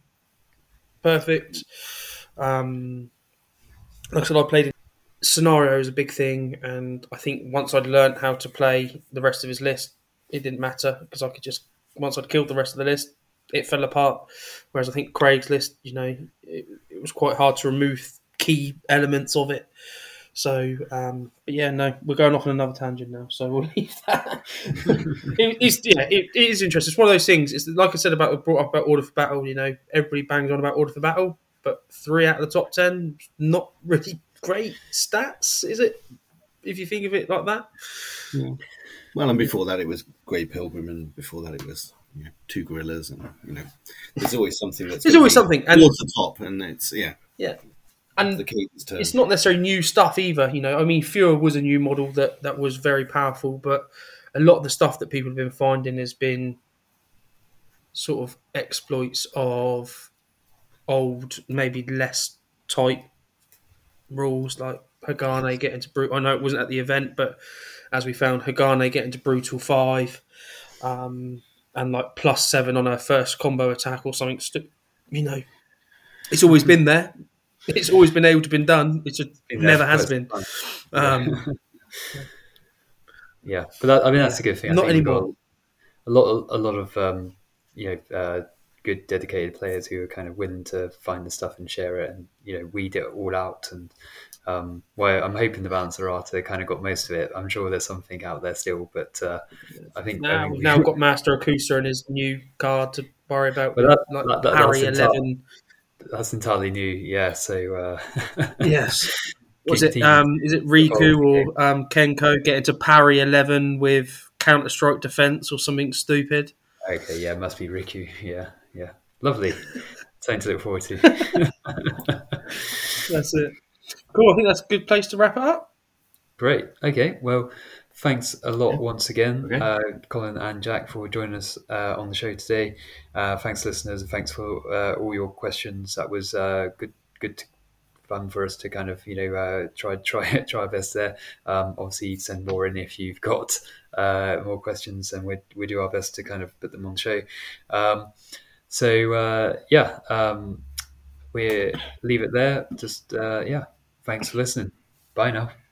perfect. Um, like I said, I played in scenario is a big thing, and I think once I'd learned how to play the rest of his list, it didn't matter because I could just once I'd killed the rest of the list, it fell apart. Whereas I think Craig's list, you know, it, it was quite hard to remove key elements of it. So, um, but yeah, no, we're going off on another tangent now, so we'll leave that. it, it's, yeah, it, it is interesting. It's one of those things. It's like I said about we brought up about Order for Battle. You know, everybody bangs on about Order for Battle, but three out of the top ten, not really great stats, is it? If you think of it like that. Yeah. Well, and before that, it was Grey Pilgrim, and before that, it was, you know, two gorillas, and you know, there's always something that's there's always something towards and the top, and it's yeah, yeah. And it's not necessarily new stuff either, you know. I mean, F U A was a new model that, that was very powerful, but a lot of the stuff that people have been finding has been sort of exploits of old, maybe less tight rules, like Hagane getting to brutal. I know it wasn't at the event, but as we found, Hagane getting to brutal five um, and like plus seven on her first combo attack or something. Stu- you know, it's always been there. It's always been able to been done. It just it never has been. Um, yeah, but that, I mean that's a good thing. I Not anymore. A lot, of, a lot of um, you know, uh, good dedicated players who are kind of willing to find the stuff and share it, and you know, weed it all out. And um, well, I'm hoping the Vanzerata kind of got most of it. I'm sure there's something out there still, but uh, I think now, I mean, we've now got Master Akusa and his new card to worry about. But that, like that, that, Harry eleven. Tough. That's entirely new, yeah. So, uh, yes, was it? Um, is it Riku or um, Kenko getting to parry eleven with Counter Strike Defense or something stupid? Okay, yeah, it must be Riku. Yeah, yeah, lovely. Something to look forward to. That's it. Cool. I think that's a good place to wrap it up. Great. Okay. Well, thanks a lot once again, okay. uh, Colin and Jack, for joining us uh, on the show today. Uh, thanks, listeners, and thanks for uh, all your questions. That was uh, good, good fun for us to kind of, you know, uh, try, try, try our best there. Um, obviously, send more in if you've got uh, more questions, and we we do our best to kind of put them on the show. Um, so uh, yeah, um, we leave it there. Just uh, yeah, thanks for listening. Bye now.